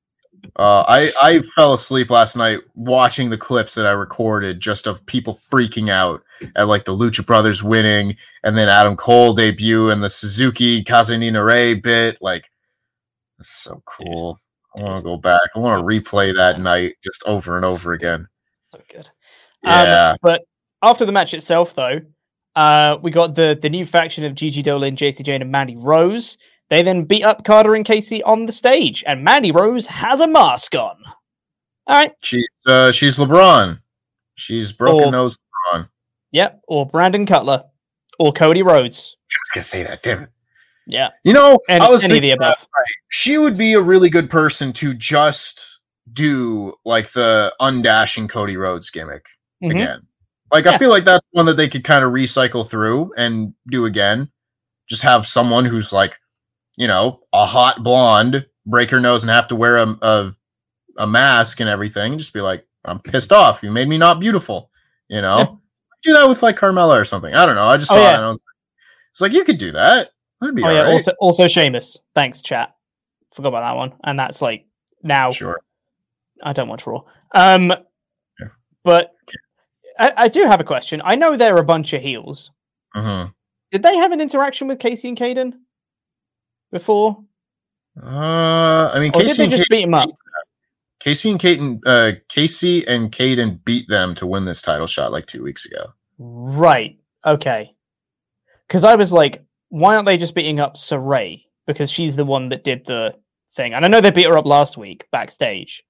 I fell asleep last night watching the clips that I recorded just of people freaking out at like the Lucha Brothers winning and then Adam Cole debut and the Suzuki Kazunina Ray bit. Like, that's so cool. Dude. I want to go back. I want to replay that night just over and over again. So good. Yeah. But after the match itself, though, we got the new faction of Gigi Dolin, JC Jane, and Mandy Rose. They then beat up Carter and Kacy on the stage, and Mandy Rose has a mask on. All right. She's LeBron. She's broken-nosed LeBron. Yep, or Brandon Cutler, or Cody Rhodes. I was going to say that, damn it. Yeah. You know, I was thinking about she would be a really good person to just do, like, the undashing Cody Rhodes gimmick again. Like, yeah. I feel like that's one that they could kind of recycle through and do again. Just have someone who's, like, you know, a hot blonde, break her nose and have to wear a mask and everything. Just be like, I'm pissed off. You made me not beautiful. You know, do that with like Carmella or something. I don't know. I just saw it. And I was like, it's like, you could do that. That'd be all right. Also Sheamus. Thanks, chat. Forgot about that one. And that's like now. Sure. I don't watch Raw. But I do have a question. I know they're a bunch of heels. Mm-hmm. Did they have an interaction with Kacy and Kayden before? I mean, Kacy and Kayden beat them up. Kacy and Kayden beat them to win this title shot like 2 weeks ago. Right. Okay. Because I was like, why aren't they just beating up Saray? Because she's the one that did the thing. And I know they beat her up last week backstage.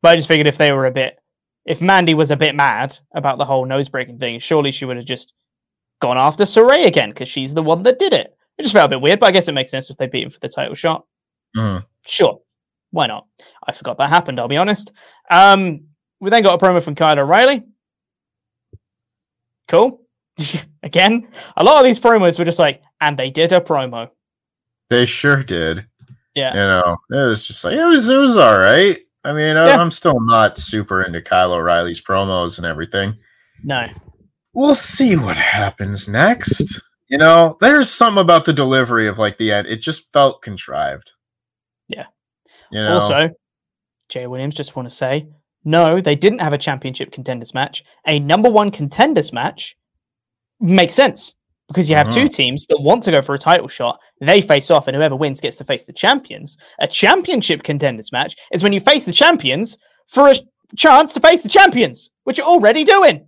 But I just figured if Mandy was a bit mad about the whole nose breaking thing, surely she would have just gone after Saray again because she's the one that did it. It just felt a bit weird, but I guess it makes sense if they beat him for the title shot. Mm. Sure. Why not? I forgot that happened, I'll be honest. We then got a promo from Kyle O'Reilly. Cool. Again, a lot of these promos were just like, and they did a promo. They sure did. Yeah. You know, it was just like, it was all right. I mean, yeah. I'm still not super into Kyle O'Reilly's promos and everything. No. We'll see what happens next. You know, there's something about the delivery of like the end. It just felt contrived. Yeah. You know? Also, Jay Williams just want to say, no, they didn't have a championship contenders match. A number one contenders match makes sense because you have two teams that want to go for a title shot. They face off and whoever wins gets to face the champions. A championship contenders match is when you face the champions for a chance to face the champions, which you're already doing.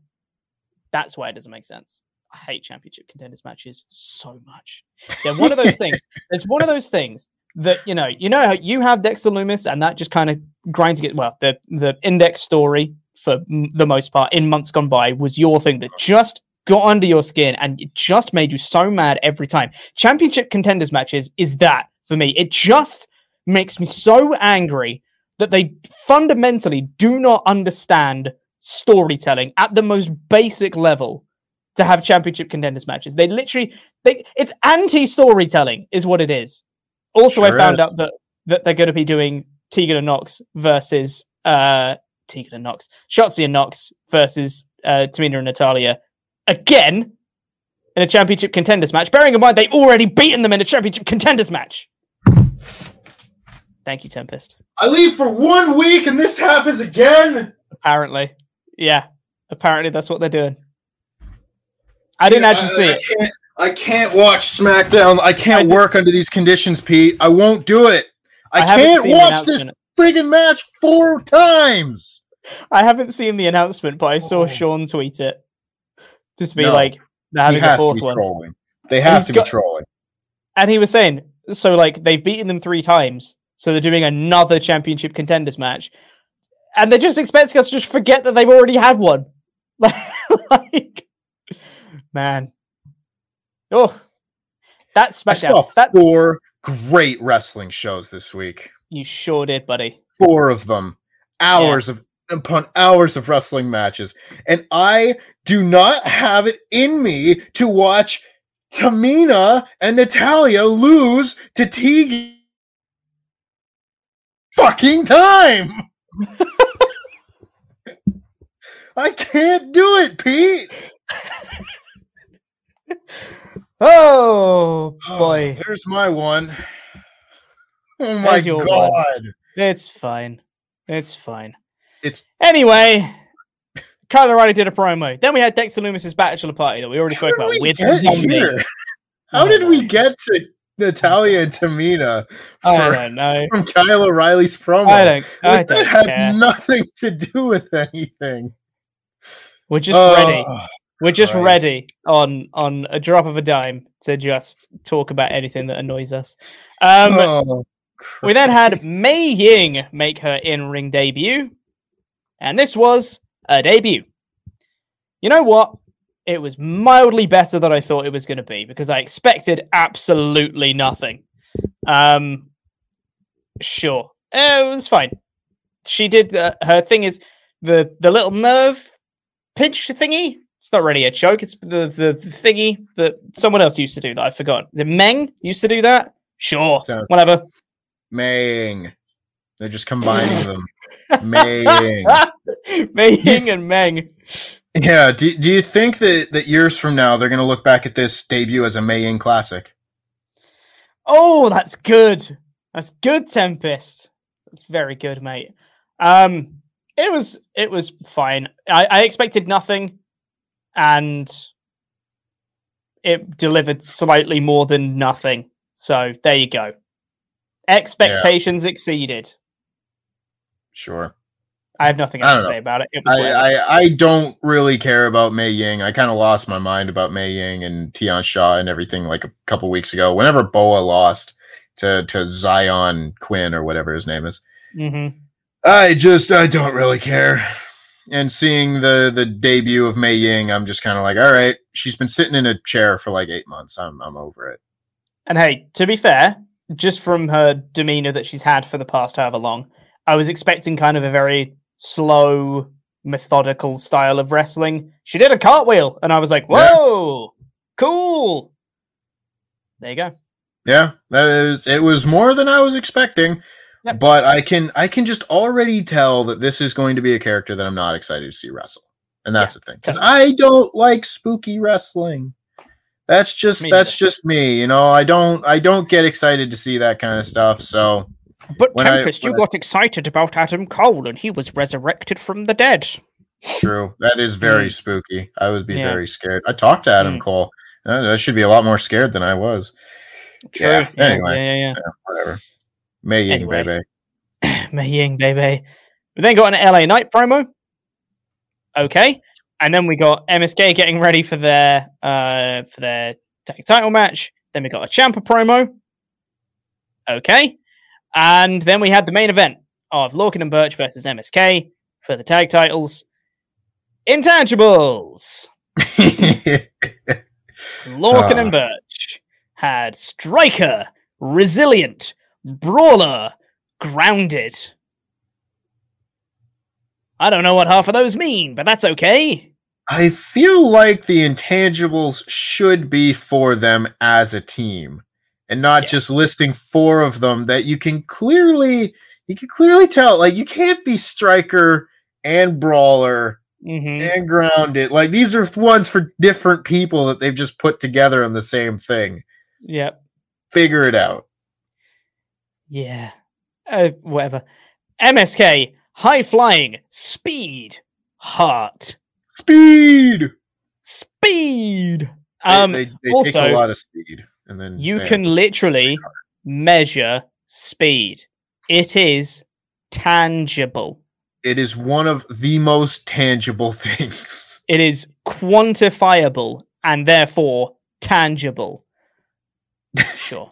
That's why it doesn't make sense. I hate championship contenders matches so much. They're one of those things. There's one of those things that, you know, you have Dexter Lumis and that just kind of grinds to get, well, the index story for the most part in months gone by was your thing that just got under your skin and it just made you so mad every time. Championship contenders matches is that for me. It just makes me so angry that they fundamentally do not understand storytelling at the most basic level to have championship contenders matches. They literally, it's anti-storytelling is what it is. Also, sure I found out that they're going to be doing Tegan and Nox versus Tegan and Nox. Shotzi and Nox versus Tamina and Natalia again in a championship contenders match. Bearing in mind, they've already beaten them in a championship contenders match. Thank you, Tempest. I leave for 1 week and this happens again? Apparently. Yeah. Apparently that's what they're doing. I didn't actually see it. I can't watch SmackDown. I can't work under these conditions, Pete. I won't do it. I can't watch this friggin' match 4 times. I haven't seen the announcement, but I saw Sean tweet it. Just be like, they're having a fourth one. Trolling. They have to be trolling. And he was saying, so like they've beaten them 3 times, so they're doing another championship contenders match. And they're just expecting us to just forget that they've already had one. Like, man. Oh, that's SmackDown. I saw 4 great wrestling shows this week. You sure did, buddy. 4 of them. Hours upon hours of wrestling matches. And I do not have it in me to watch Tamina and Natalia lose to Tegan fucking time. I can't do it, Pete. Oh boy! There's my one. Oh my God! One. It's fine. It's fine. It's anyway. Kyle O'Reilly did a promo. Then we had Dexter Lumis's bachelor party that we already spoke about. How did we get to Natalia and Tamina? I don't know. From Kyle O'Reilly's promo, I don't care. Nothing to do with anything. We're just ready. We're just ready on a drop of a dime to just talk about anything that annoys us. We then had Mei Ying make her in-ring debut, and this was a debut. You know what? It was mildly better than I thought it was going to be because I expected absolutely nothing. Sure, it was fine. She did her thing is the little nerve pinch thingy. It's not really a joke. It's the thingy that someone else used to do that I forgot. Is it Meng used to do that? Sure. So, whatever. Meng. They're just combining them. Meng and Meng. Yeah. Do you think that years from now they're going to look back at this debut as a Meng classic? Oh, that's good. That's good, Tempest. That's very good, mate. It was fine. I expected nothing. And it delivered slightly more than nothing. So there you go. Expectations exceeded. Sure. I have nothing else to say about it. I don't really care about Mei Ying. I kind of lost my mind about Mei Ying and Tian Sha and everything like a couple weeks ago. Whenever Boa lost to Zion Quinn or whatever his name is. Mm-hmm. I don't really care. And seeing the debut of Mei Ying, I'm just kind of like, all right, she's been sitting in a chair for like 8 months. I'm over it. And hey, to be fair, just from her demeanor that she's had for the past however long, I was expecting kind of a very slow, methodical style of wrestling. She did a cartwheel, and I was like, whoa, cool. There you go. Yeah, that is, it was more than I was expecting, yep. But I can just already tell that this is going to be a character that I'm not excited to see wrestle. And that's the thing. Because I don't like spooky wrestling. That's just me. You know, I don't get excited to see that kind of stuff. So, but Tempest, you got excited about Adam Cole, and he was resurrected from the dead. True, that is very spooky. I would be very scared. I talked to Adam Cole. I should be a lot more scared than I was. True. Yeah. Anyway. Yeah, whatever. Mei Ying, baby. We then got an LA Knight promo. Okay. And then we got MSK getting ready for their tag title match. Then we got a Ciampa promo. Okay. And then we had the main event of Lorcan and Birch versus MSK for the tag titles. Intangibles. Lorcan and Birch had Striker, Resilient, Brawler, Grounded. I don't know what half of those mean, but that's okay. I feel like the intangibles should be for them as a team, and not just listing four of them that you can clearly tell. Like, you can't be Striker and Brawler and Grounded. Like, these are ones for different people that they've just put together on the same thing. Yep. Figure it out. Yeah. Whatever. MSK. High flying, speed, heart, speed. They also take a lot of speed, and then you can literally measure speed. It is tangible. It is one of the most tangible things. It is quantifiable and therefore tangible. Sure,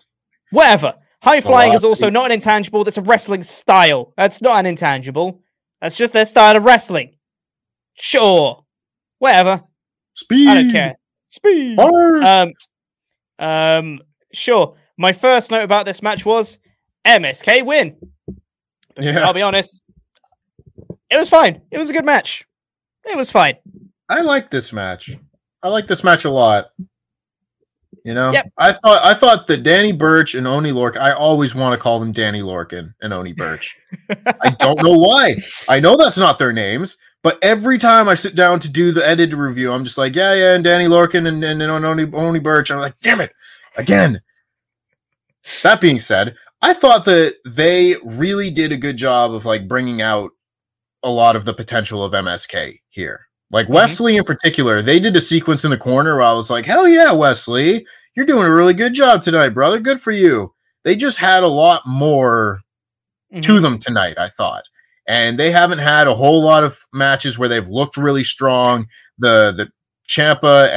whatever. High flying is also not an intangible. That's a wrestling style. That's not an intangible. That's just their style of wrestling. Sure. Whatever. Speed. I don't care. Speed. Sure. My first note about this match was MSK win. Because I'll be honest, it was fine. It was a good match. It was fine. I like this match. I like this match a lot. You know, I thought that Danny Burch and Oney Lorcan, I always want to call them Danny Lorcan and Oney Burch. I don't know why. I know that's not their names, but every time I sit down to do the edited review, I'm just like, and Danny Lorcan and Oney Burch. I'm like, damn it, again. That being said, I thought that they really did a good job of like bringing out a lot of the potential of MSK here. Like Wesley in particular, they did a sequence in the corner where I was like, hell yeah, Wesley, you're doing a really good job tonight, brother. Good for you. They just had a lot more to them tonight, I thought. And they haven't had a whole lot of matches where they've looked really strong. The Ciampa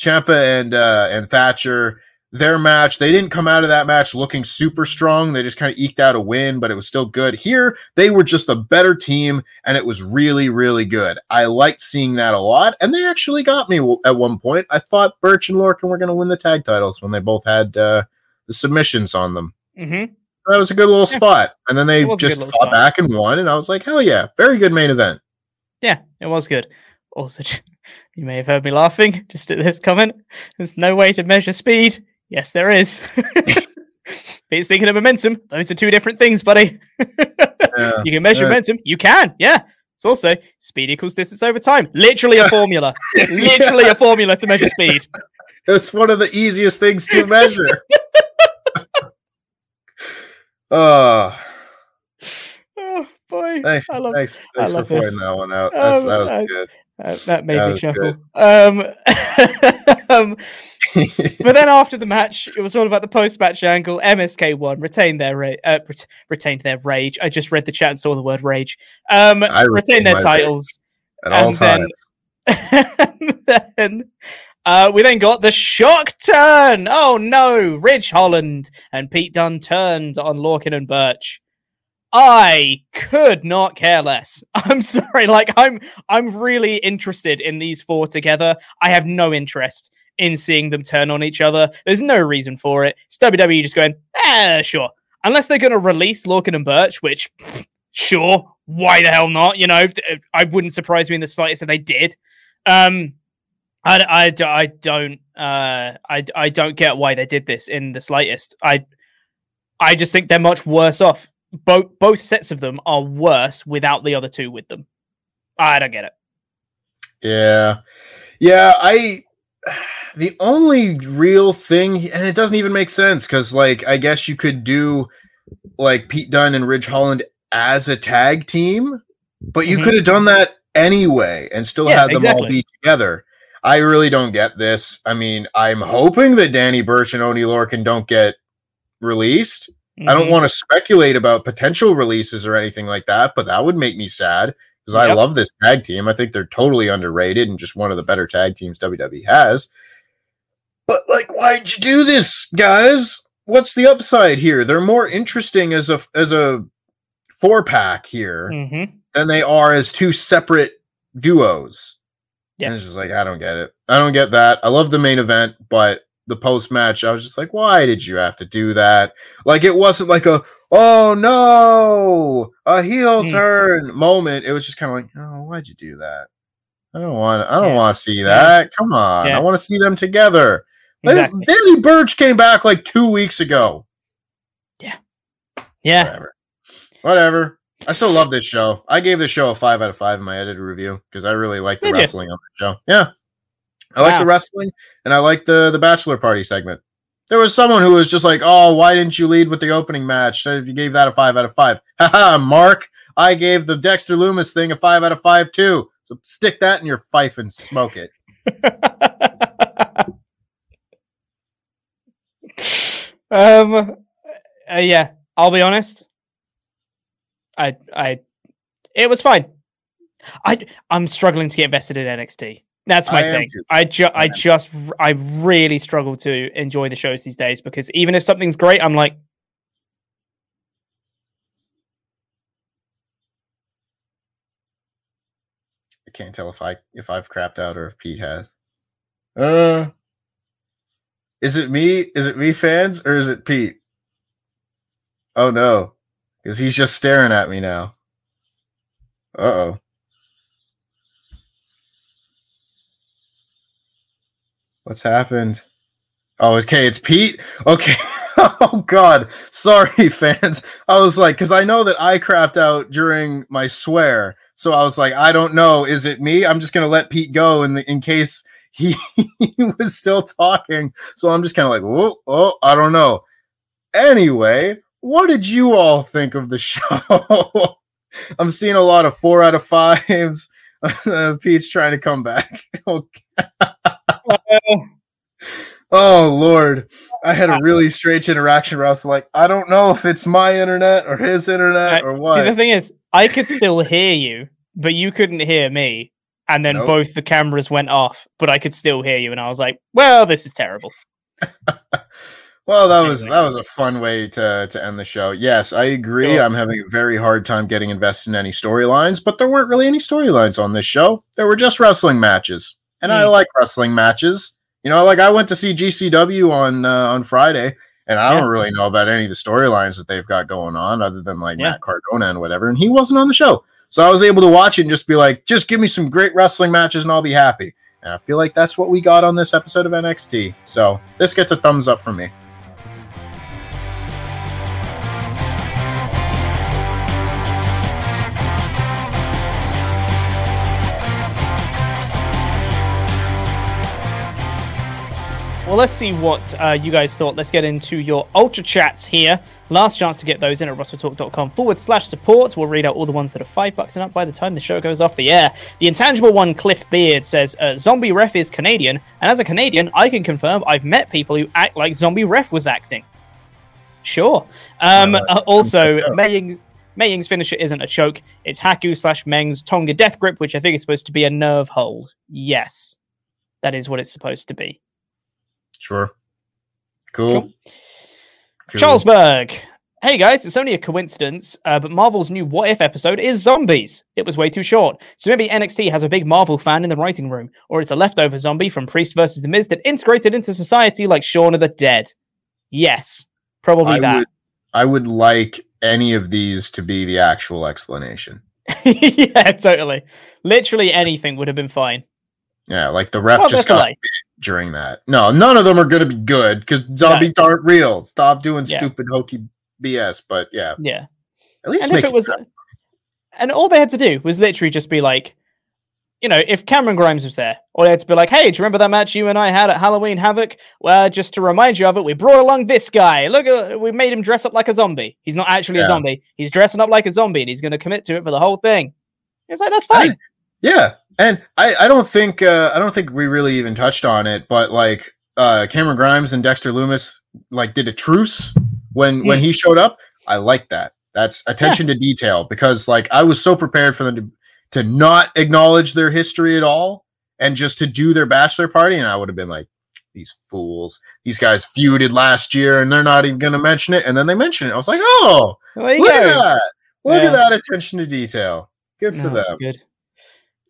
and Thatcher, their match, they didn't come out of that match looking super strong. They just kind of eked out a win, but it was still good. Here, they were just a better team, and it was really, really good. I liked seeing that a lot, and they actually got me at one point. I thought Birch and Lorcan were going to win the tag titles when they both had the submissions on them. Mm-hmm. That was a good little spot, and then they just fought back and won, and I was like, hell yeah, very good main event. Yeah, it was good. Also, you may have heard me laughing just at this comment. There's no way to measure speed. Yes, there is. Pete's thinking of momentum. Those are two different things, buddy. You can measure momentum. You can. Yeah. It's also speed equals distance over time. Literally a formula. Literally a formula to measure speed. It's one of the easiest things to measure. Oh, boy. Thanks for pointing that one out. That was good. That made me chuckle. But then after the match, it was all about the post-match angle. MSK won, retained their rage. I just read the chat and saw the word rage. Retained their titles at all times. We then got the shock turn. Oh no, Ridge Holland and Pete Dunne turned on Lorcan and Birch. I could not care less. I'm sorry. Like, I'm really interested in these four together. I have no interest in seeing them turn on each other. There's no reason for it. It's WWE just going, sure. Unless they're going to release Lorcan and Birch, which, sure, why the hell not? You know, I wouldn't surprise me in the slightest if they did. I don't get why they did this in the slightest. I just think they're much worse off. Both sets of them are worse without the other two with them. I don't get it. Yeah. The only real thing, and it doesn't even make sense, because I guess you could do Pete Dunne and Ridge Holland as a tag team, but you could have done that anyway and still had them all be together. I really don't get this. I mean, I'm hoping that Danny Burch and Oney Lorcan don't get released. Mm-hmm. I don't want to speculate about potential releases or anything like that, but that would make me sad because I love this tag team. I think they're totally underrated and just one of the better tag teams WWE has. But why'd you do this, guys? What's the upside here? They're more interesting as a four pack here than they are as two separate duos. Yeah. And it's just I don't get it. I don't get that. I love the main event, but the post-match, I was just why did you have to do that? It wasn't a heel turn moment. It was just kind of why'd you do that? I don't want to see that. Come on. I want to see them together. Exactly. Danny Burch came back 2 weeks ago. Yeah. Whatever. I still love this show. I gave this show a 5 out of 5 in my edited review because I really like the wrestling on the show. Yeah. I like the wrestling and I like the bachelor party segment. There was someone who was just why didn't you lead with the opening match? So you gave that a 5 out of 5. Haha, Mark, I gave the Dexter Lumis thing a 5 out of 5 too. So stick that in your fife and smoke it. Yeah, I'll be honest. It was fine. I'm struggling to get invested in NXT. That's my thing. I really struggle to enjoy the shows these days because even if something's great, I'm like, I can't tell if I've crapped out or if Pete has. Is it me? Is it me, fans, or is it Pete? Oh no. Because he's just staring at me now. Uh-oh. What's happened? Oh, okay, it's Pete? Okay. Oh, God. Sorry, fans. I was because I know that I crapped out during my swear. So I was I don't know. Is it me? I'm just going to let Pete go in case he was still talking. So I'm just kind of oh, I don't know. Anyway... What did you all think of the show? I'm seeing a lot of 4 out of 5s. Pete's trying to come back. Okay. Oh, Lord. I had a really strange interaction where I was I don't know if it's my internet or his internet or what. See, the thing is, I could still hear you, but you couldn't hear me. And then both the cameras went off, but I could still hear you. And I was well, this is terrible. Well, that was a fun way to end the show. Yes, I agree. I'm having a very hard time getting invested in any storylines, but there weren't really any storylines on this show. There were just wrestling matches, and I like wrestling matches. You know, I went to see GCW on Friday, and I don't really know about any of the storylines that they've got going on, other than Matt Cardona and whatever, and he wasn't on the show. So I was able to watch it and just be just give me some great wrestling matches and I'll be happy. And I feel like that's what we got on this episode of NXT. So this gets a thumbs up from me. Well, let's see what you guys thought. Let's get into your Ultra Chats here. Last chance to get those in at russelltalk.com/support. We'll read out all the ones that are $5 and up by the time the show goes off the air. The intangible one, Cliff Beard, says, Zombie Ref is Canadian, and as a Canadian, I can confirm I've met people who act like Zombie Ref was acting. Sure. Also, Maying's finisher isn't a choke. It's Haku/Meng's Tonga Death Grip, which I think is supposed to be a nerve hold. Yes, that is what it's supposed to be. Sure. Cool. Charles Berg. Hey guys, it's only a coincidence, but Marvel's new What If episode is zombies. It was way too short. So maybe NXT has a big Marvel fan in the writing room, or it's a leftover zombie from Priest versus The Miz that integrated into society like Shaun of the Dead. Yes, probably that. I would like any of these to be the actual explanation. Yeah, totally. Literally anything would have been fine. Yeah, like the ref just got during that. No, none of them are going to be good because zombies aren't real. Stop doing stupid hokey BS. But yeah. At least make it was. And all they had to do was literally just be like, you know, if Cameron Grimes was there, all they had to be like, hey, do you remember that match you and I had at Halloween Havoc? Well, just to remind you of it, we brought along this guy. Look, we made him dress up like a zombie. He's not actually a zombie. He's dressing up like a zombie, and he's going to commit to it for the whole thing. It's like, that's fine. And I don't think we really even touched on it, but like Cameron Grimes and Dexter Lumis like did a truce when he showed up. I like that. That's attention to detail, because like I was so prepared for them to not acknowledge their history at all and just to do their bachelor party, and I would have been like, these fools, these guys feuded last year and they're not even going to mention it, and then they mentioned it. I was like, oh, look at that attention to detail. Good for them. Good.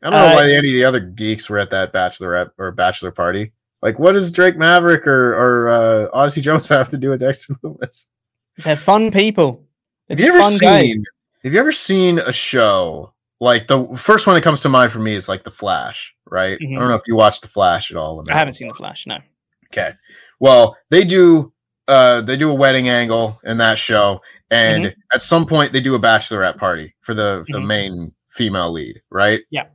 I don't know why any of the other geeks were at that bachelorette or bachelor party. Like, what does Drake Maverick or Odyssey Jones have to do with Dexter Lumis? They're fun people. Have you ever seen a show, like the first one that comes to mind for me is like The Flash, right? Mm-hmm. I don't know if you watch The Flash at all. I haven't seen The Flash, no. Okay. Well, they do a wedding angle in that show, and at some point they do a bachelorette party for the main female lead, right? Yeah.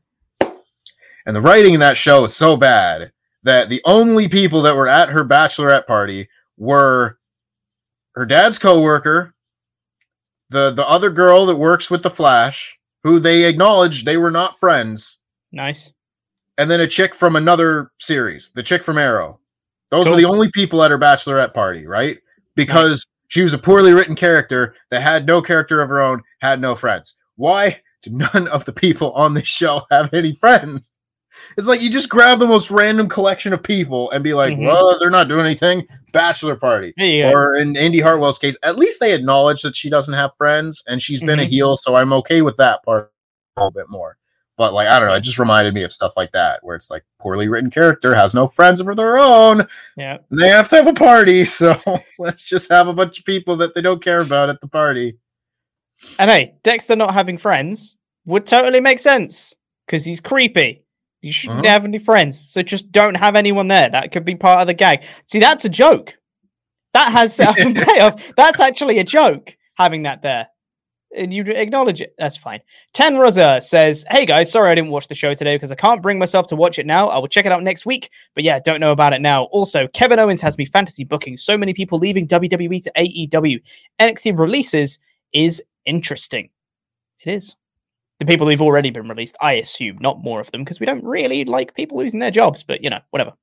And the writing in that show is so bad that the only people that were at her bachelorette party were her dad's coworker, the other girl that works with the Flash, who they acknowledged they were not friends. Nice. And then a chick from another series, the chick from Arrow. Those were the only people at her bachelorette party, right? Because she was a poorly written character that had no character of her own, had no friends. Why do none of the people on this show have any friends? It's like you just grab the most random collection of people and be like, well, they're not doing anything. Bachelor party. Or in Indi Hartwell's case, at least they acknowledge that she doesn't have friends and she's been a heel, so I'm okay with that part a little bit more. But like, I don't know, it just reminded me of stuff like that, where it's like poorly written character has no friends of their own. Yeah. And they have to have a party, so let's just have a bunch of people that they don't care about at the party. And hey, Dexter not having friends would totally make sense because he's creepy. You shouldn't have any friends, so just don't have anyone there. That could be part of the gag. See, that's a joke. That has set up and payoff. That's actually a joke, having that there. And you acknowledge it. That's fine. Ten Rosa says, hey, guys, sorry I didn't watch the show today because I can't bring myself to watch it now. I will check it out next week. But yeah, don't know about it now. Also, Kevin Owens has me fantasy booking. So many people leaving WWE to AEW. NXT releases is interesting. It is. The people who've already been released, I assume, not more of them, because we don't really like people losing their jobs, but you know, whatever.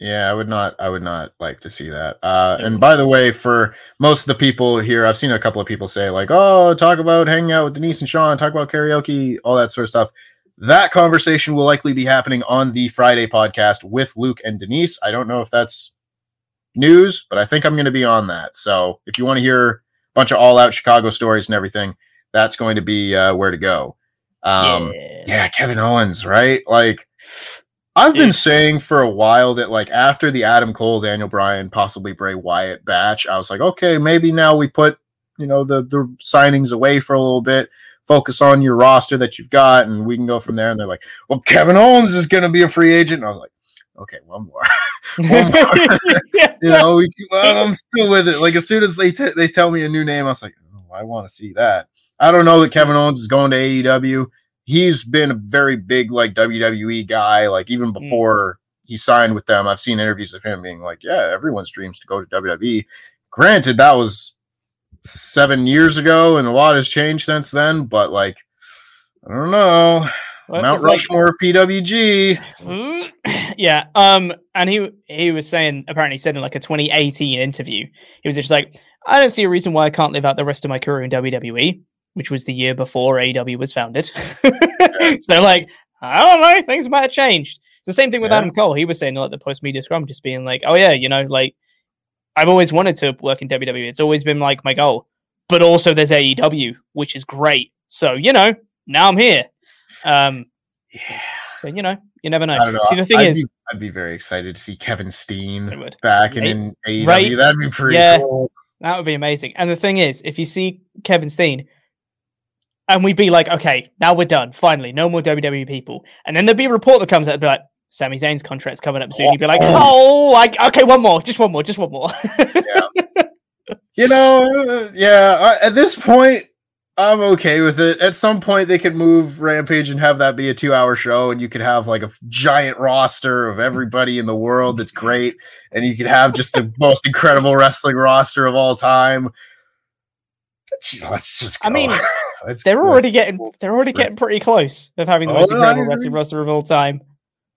Yeah, I would not like to see that. And by the way, for most of the people here, I've seen a couple of people say, like, oh, talk about hanging out with Denise and Sean, talk about karaoke, all that sort of stuff. That conversation will likely be happening on the Friday podcast with Luke and Denise. I don't know if that's news, but I think I'm going to be on that. So if you want to hear a bunch of all-out Chicago stories and everything, that's going to be where to go. Kevin Owens, right? Like, I've been saying for a while that, like, after the Adam Cole, Daniel Bryan, possibly Bray Wyatt batch, I was like, okay, maybe now we put, you know, the signings away for a little bit, focus on your roster that you've got, and we can go from there. And they're like, well, Kevin Owens is going to be a free agent. And I was like, okay, one more. You know, I'm still with it. Like, as soon as they tell me a new name, I was like, oh, I want to see that. I don't know that Kevin Owens is going to AEW. He's been a very big, like, WWE guy. Like, even before he signed with them, I've seen interviews of him being like, yeah, everyone's dreams to go to WWE. Granted, that was 7 years ago, and a lot has changed since then. But, like, I don't know. Well, Mount Rushmore of PWG. Yeah. And he was saying, apparently he said in, like, a 2018 interview, he was just like, I don't see a reason why I can't live out the rest of my career in WWE, which was the year before AEW was founded. So like, I don't know, things might have changed. It's the same thing with Adam Cole. He was saying, like, the post-media scrum, just being like, oh yeah, you know, like, I've always wanted to work in WWE. It's always been, like, my goal. But also there's AEW, which is great. So, you know, now I'm here. But, you know, you never know. I don't know. The thing is, I'd be very excited to see Kevin Steen back in AEW. Right? That'd be pretty cool. That would be amazing. And the thing is, if you see Kevin Steen, and we'd be like, okay, now we're done. Finally, no more WWE people. And then there'd be a report that comes out and be like, Sami Zayn's contract's coming up soon. You'd be like, okay, one more. Yeah. At this point, I'm okay with it. At some point, they could move Rampage and have that be a 2-hour show, and you could have like a giant roster of everybody in the world that's great, and you could have just the most incredible wrestling roster of all time. Let's just go. I mean, they're already getting pretty close of having the most incredible wrestling roster of all time.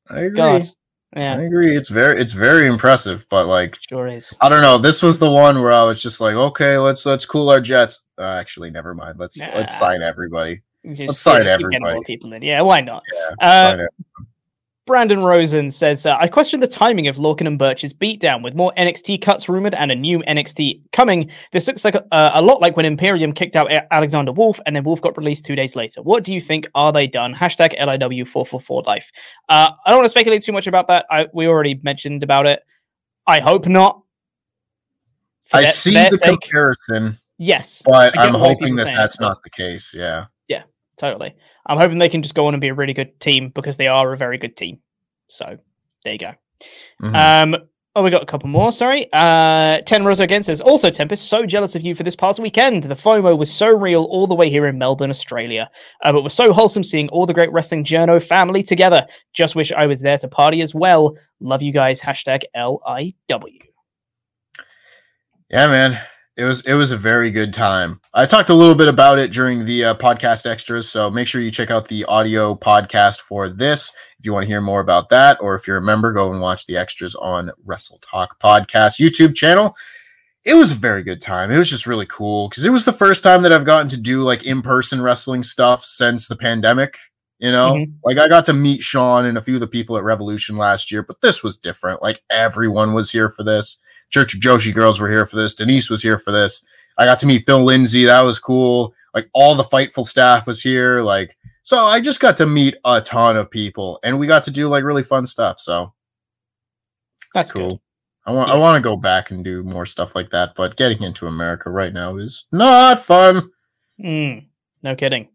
I agree. God. Yeah. I agree. It's very impressive, but like, sure is. I don't know. This was the one where I was just like, okay, let's cool our jets. Actually, never mind. Let's sign everybody. Let's sign everybody. More people in. Yeah, why not? Yeah, Brandon Rosen says, I question the timing of Lorcan and Birch's beatdown with more NXT cuts rumored and a new NXT coming. This looks like a lot like when Imperium kicked out Alexander Wolf and then Wolf got released 2 days later. What do you think? Are they done? Hashtag LIW444Life. I don't want to speculate too much about that. We already mentioned about it. I hope not. I see the comparison. Yes. But I'm hoping that's not the case. Yeah. Yeah, totally. I'm hoping they can just go on and be a really good team because they are a very good team. So there you go. Mm-hmm. We got a couple more. Sorry. Ten Rosa again says, also Tempest, so jealous of you for this past weekend. The FOMO was so real all the way here in Melbourne, Australia. But was so wholesome seeing all the great wrestling journo family together. Just wish I was there to party as well. Love you guys. Hashtag LIW. Yeah, man. It was a very good time. I talked a little bit about it during the podcast extras, so make sure you check out the audio podcast for this if you want to hear more about that, or if you're a member, go and watch the extras on Wrestle Talk Podcast YouTube channel. It was a very good time. It was just really cool because it was the first time that I've gotten to do like in-person wrestling stuff since the pandemic. You know, mm-hmm. Like I got to meet Sean and a few of the people at Revolution last year, but this was different. Like everyone was here for this. Church of Joshi girls were here for this. Denise was here for this. I got to meet Phil Lindsay. That was cool. Like all the Fightful staff was here. Like, so I just got to meet a ton of people and we got to do like really fun stuff. So that's cool. Good. I want to go back and do more stuff like that, but getting into America right now is not fun. No kidding.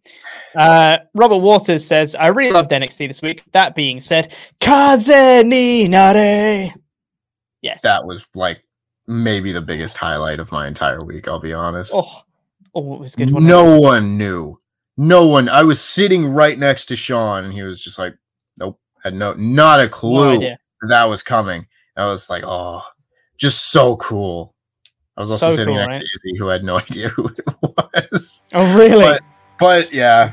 Robert Waters says, I really loved NXT this week. That being said, Kaze Ninare. Yes. That was like maybe the biggest highlight of my entire week, I'll be honest. Oh, it was a good one. No one knew. I was sitting right next to Sean and he was just like, nope, had not a clue that was coming. And I was like, oh, just so cool. I was also sitting next to Izzy, who had no idea who it was. Oh, really? But yeah,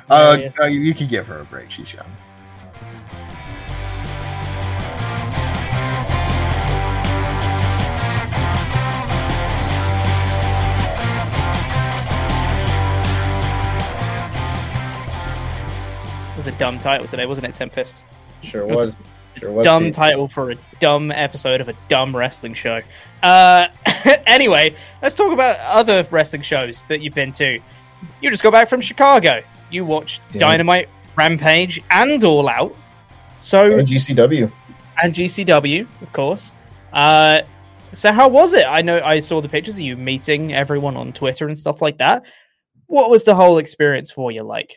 you can give her a break. She's young. A dumb title today, wasn't it, Tempest? Sure was. Dumb title for a dumb episode of a dumb wrestling show. Anyway, let's talk about other wrestling shows that you've been to. You just got back from Chicago. You watched Dynamite, Rampage, and All Out. So and GCW, of course. So how was it? I know I saw the pictures of you meeting everyone on Twitter and stuff like that. What was the whole experience for you like?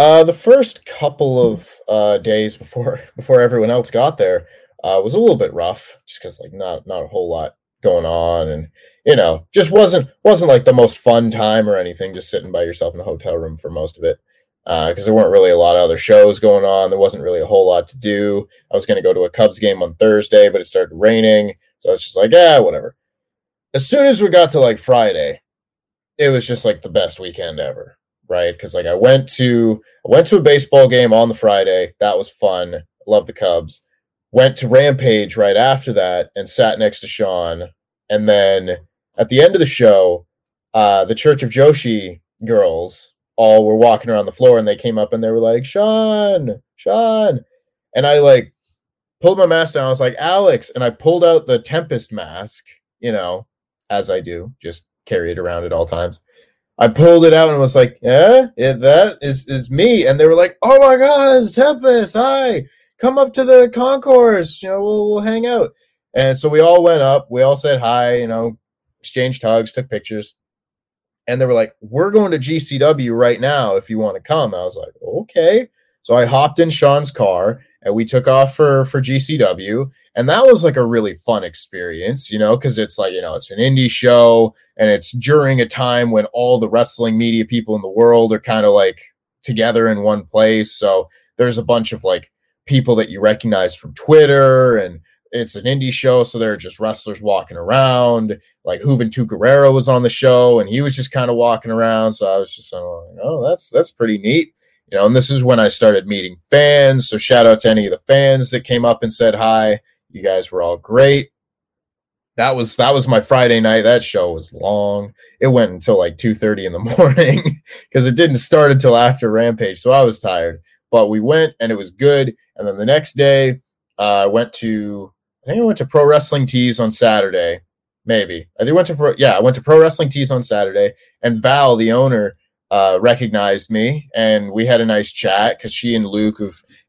The first couple of days before everyone else got there was a little bit rough, just because like not a whole lot going on, and you know, just wasn't like the most fun time or anything. Just sitting by yourself in a hotel room for most of it, because there weren't really a lot of other shows going on. There wasn't really a whole lot to do. I was going to go to a Cubs game on Thursday, but it started raining, so I was just like, yeah, whatever. As soon as we got to like Friday, it was just like the best weekend ever. Right, because like I went to a baseball game on the Friday. That was fun. Love the Cubs. Went to Rampage right after that and sat next to Sean. And then at the end of the show, the Church of Joshi girls all were walking around the floor and they came up and they were like, Sean. And I like pulled my mask down. I was like, Alex. And I pulled out the Tempest mask, you know, as I do, just carry it around at all times. I pulled it out and was like, yeah, that is me. And they were like, oh my God, it's Tempest. Hi, come up to the concourse. You know, we'll hang out. And so we all went up. We all said hi, you know, exchanged hugs, took pictures. And they were like, we're going to GCW right now if you want to come. I was like, okay. So I hopped in Sean's car and we took off for GCW, and that was like a really fun experience, you know, because it's like, you know, it's an indie show, and it's during a time when all the wrestling media people in the world are kind of like together in one place. So there's a bunch of like people that you recognize from Twitter, and it's an indie show, so there are just wrestlers walking around. Like Juventud Guerrero was on the show, and he was just kind of walking around. So I was just like, oh, that's pretty neat. You know, and this is when I started meeting fans. So shout out to any of the fans that came up and said hi. You guys were all great. That was my Friday night. That show was long. It went until like 2:30 in the morning because it didn't start until after Rampage. So I was tired, but we went and it was good. And then the next day, I went to Pro Wrestling Tees on Saturday. Maybe I went to Pro Wrestling Tees on Saturday, and Val, the owner, recognized me, and we had a nice chat because she and Luke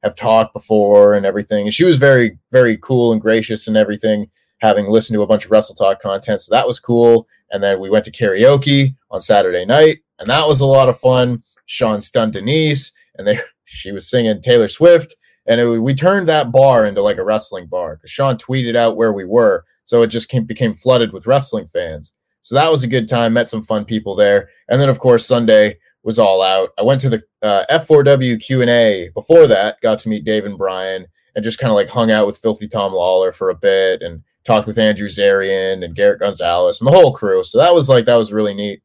have talked before and everything. And she was very, very cool and gracious and everything, having listened to a bunch of Wrestle Talk content. So that was cool. And then we went to karaoke on Saturday night, and that was a lot of fun. Sean stunned Denise, and she was singing Taylor Swift, and we turned that bar into like a wrestling bar because Sean tweeted out where we were, so it just became flooded with wrestling fans. So that was a good time. Met some fun people there. And then, of course, Sunday was all out. I went to the F4W Q&A before that, got to meet Dave and Brian, and just kind of like hung out with Filthy Tom Lawler for a bit and talked with Andrew Zarian and Garrett Gonzalez and the whole crew. So that was really neat.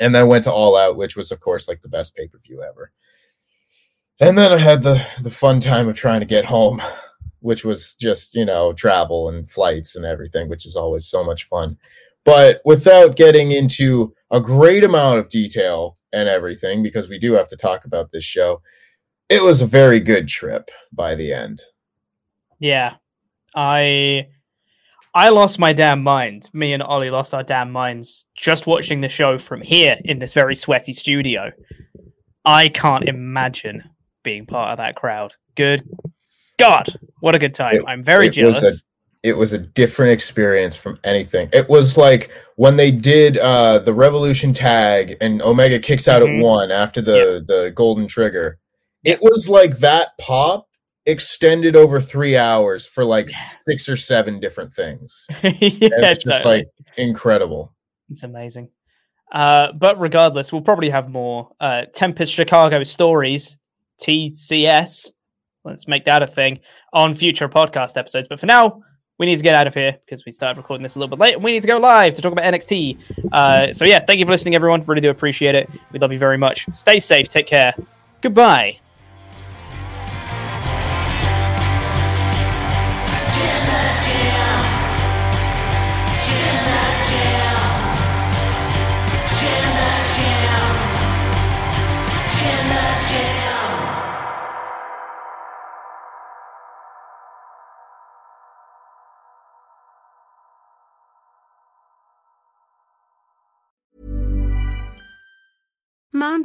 And then I went to All Out, which was, of course, like the best pay-per-view ever. And then I had the fun time of trying to get home, which was just, you know, travel and flights and everything, which is always so much fun. But without getting into a great amount of detail and everything, because we do have to talk about this show, it was a very good trip by the end. Yeah. I lost my damn mind. Me and Ollie lost our damn minds just watching the show from here in this very sweaty studio. I can't imagine being part of that crowd. Good God, what a good time. I'm very jealous. It was a different experience from anything. It was like when they did the Revolution tag and Omega kicks out at one after the Golden Trigger. It was like that pop extended over 3 hours for like 6 or 7 different things. Yeah, it's just totally. Like incredible. It's amazing. But regardless, we'll probably have more Tempest Chicago stories, TCS. Let's make that a thing on future podcast episodes. But for now, we need to get out of here because we started recording this a little bit late, and we need to go live to talk about NXT. So yeah, thank you for listening, everyone. Really do appreciate it. We love you very much. Stay safe. Take care. Goodbye. Mom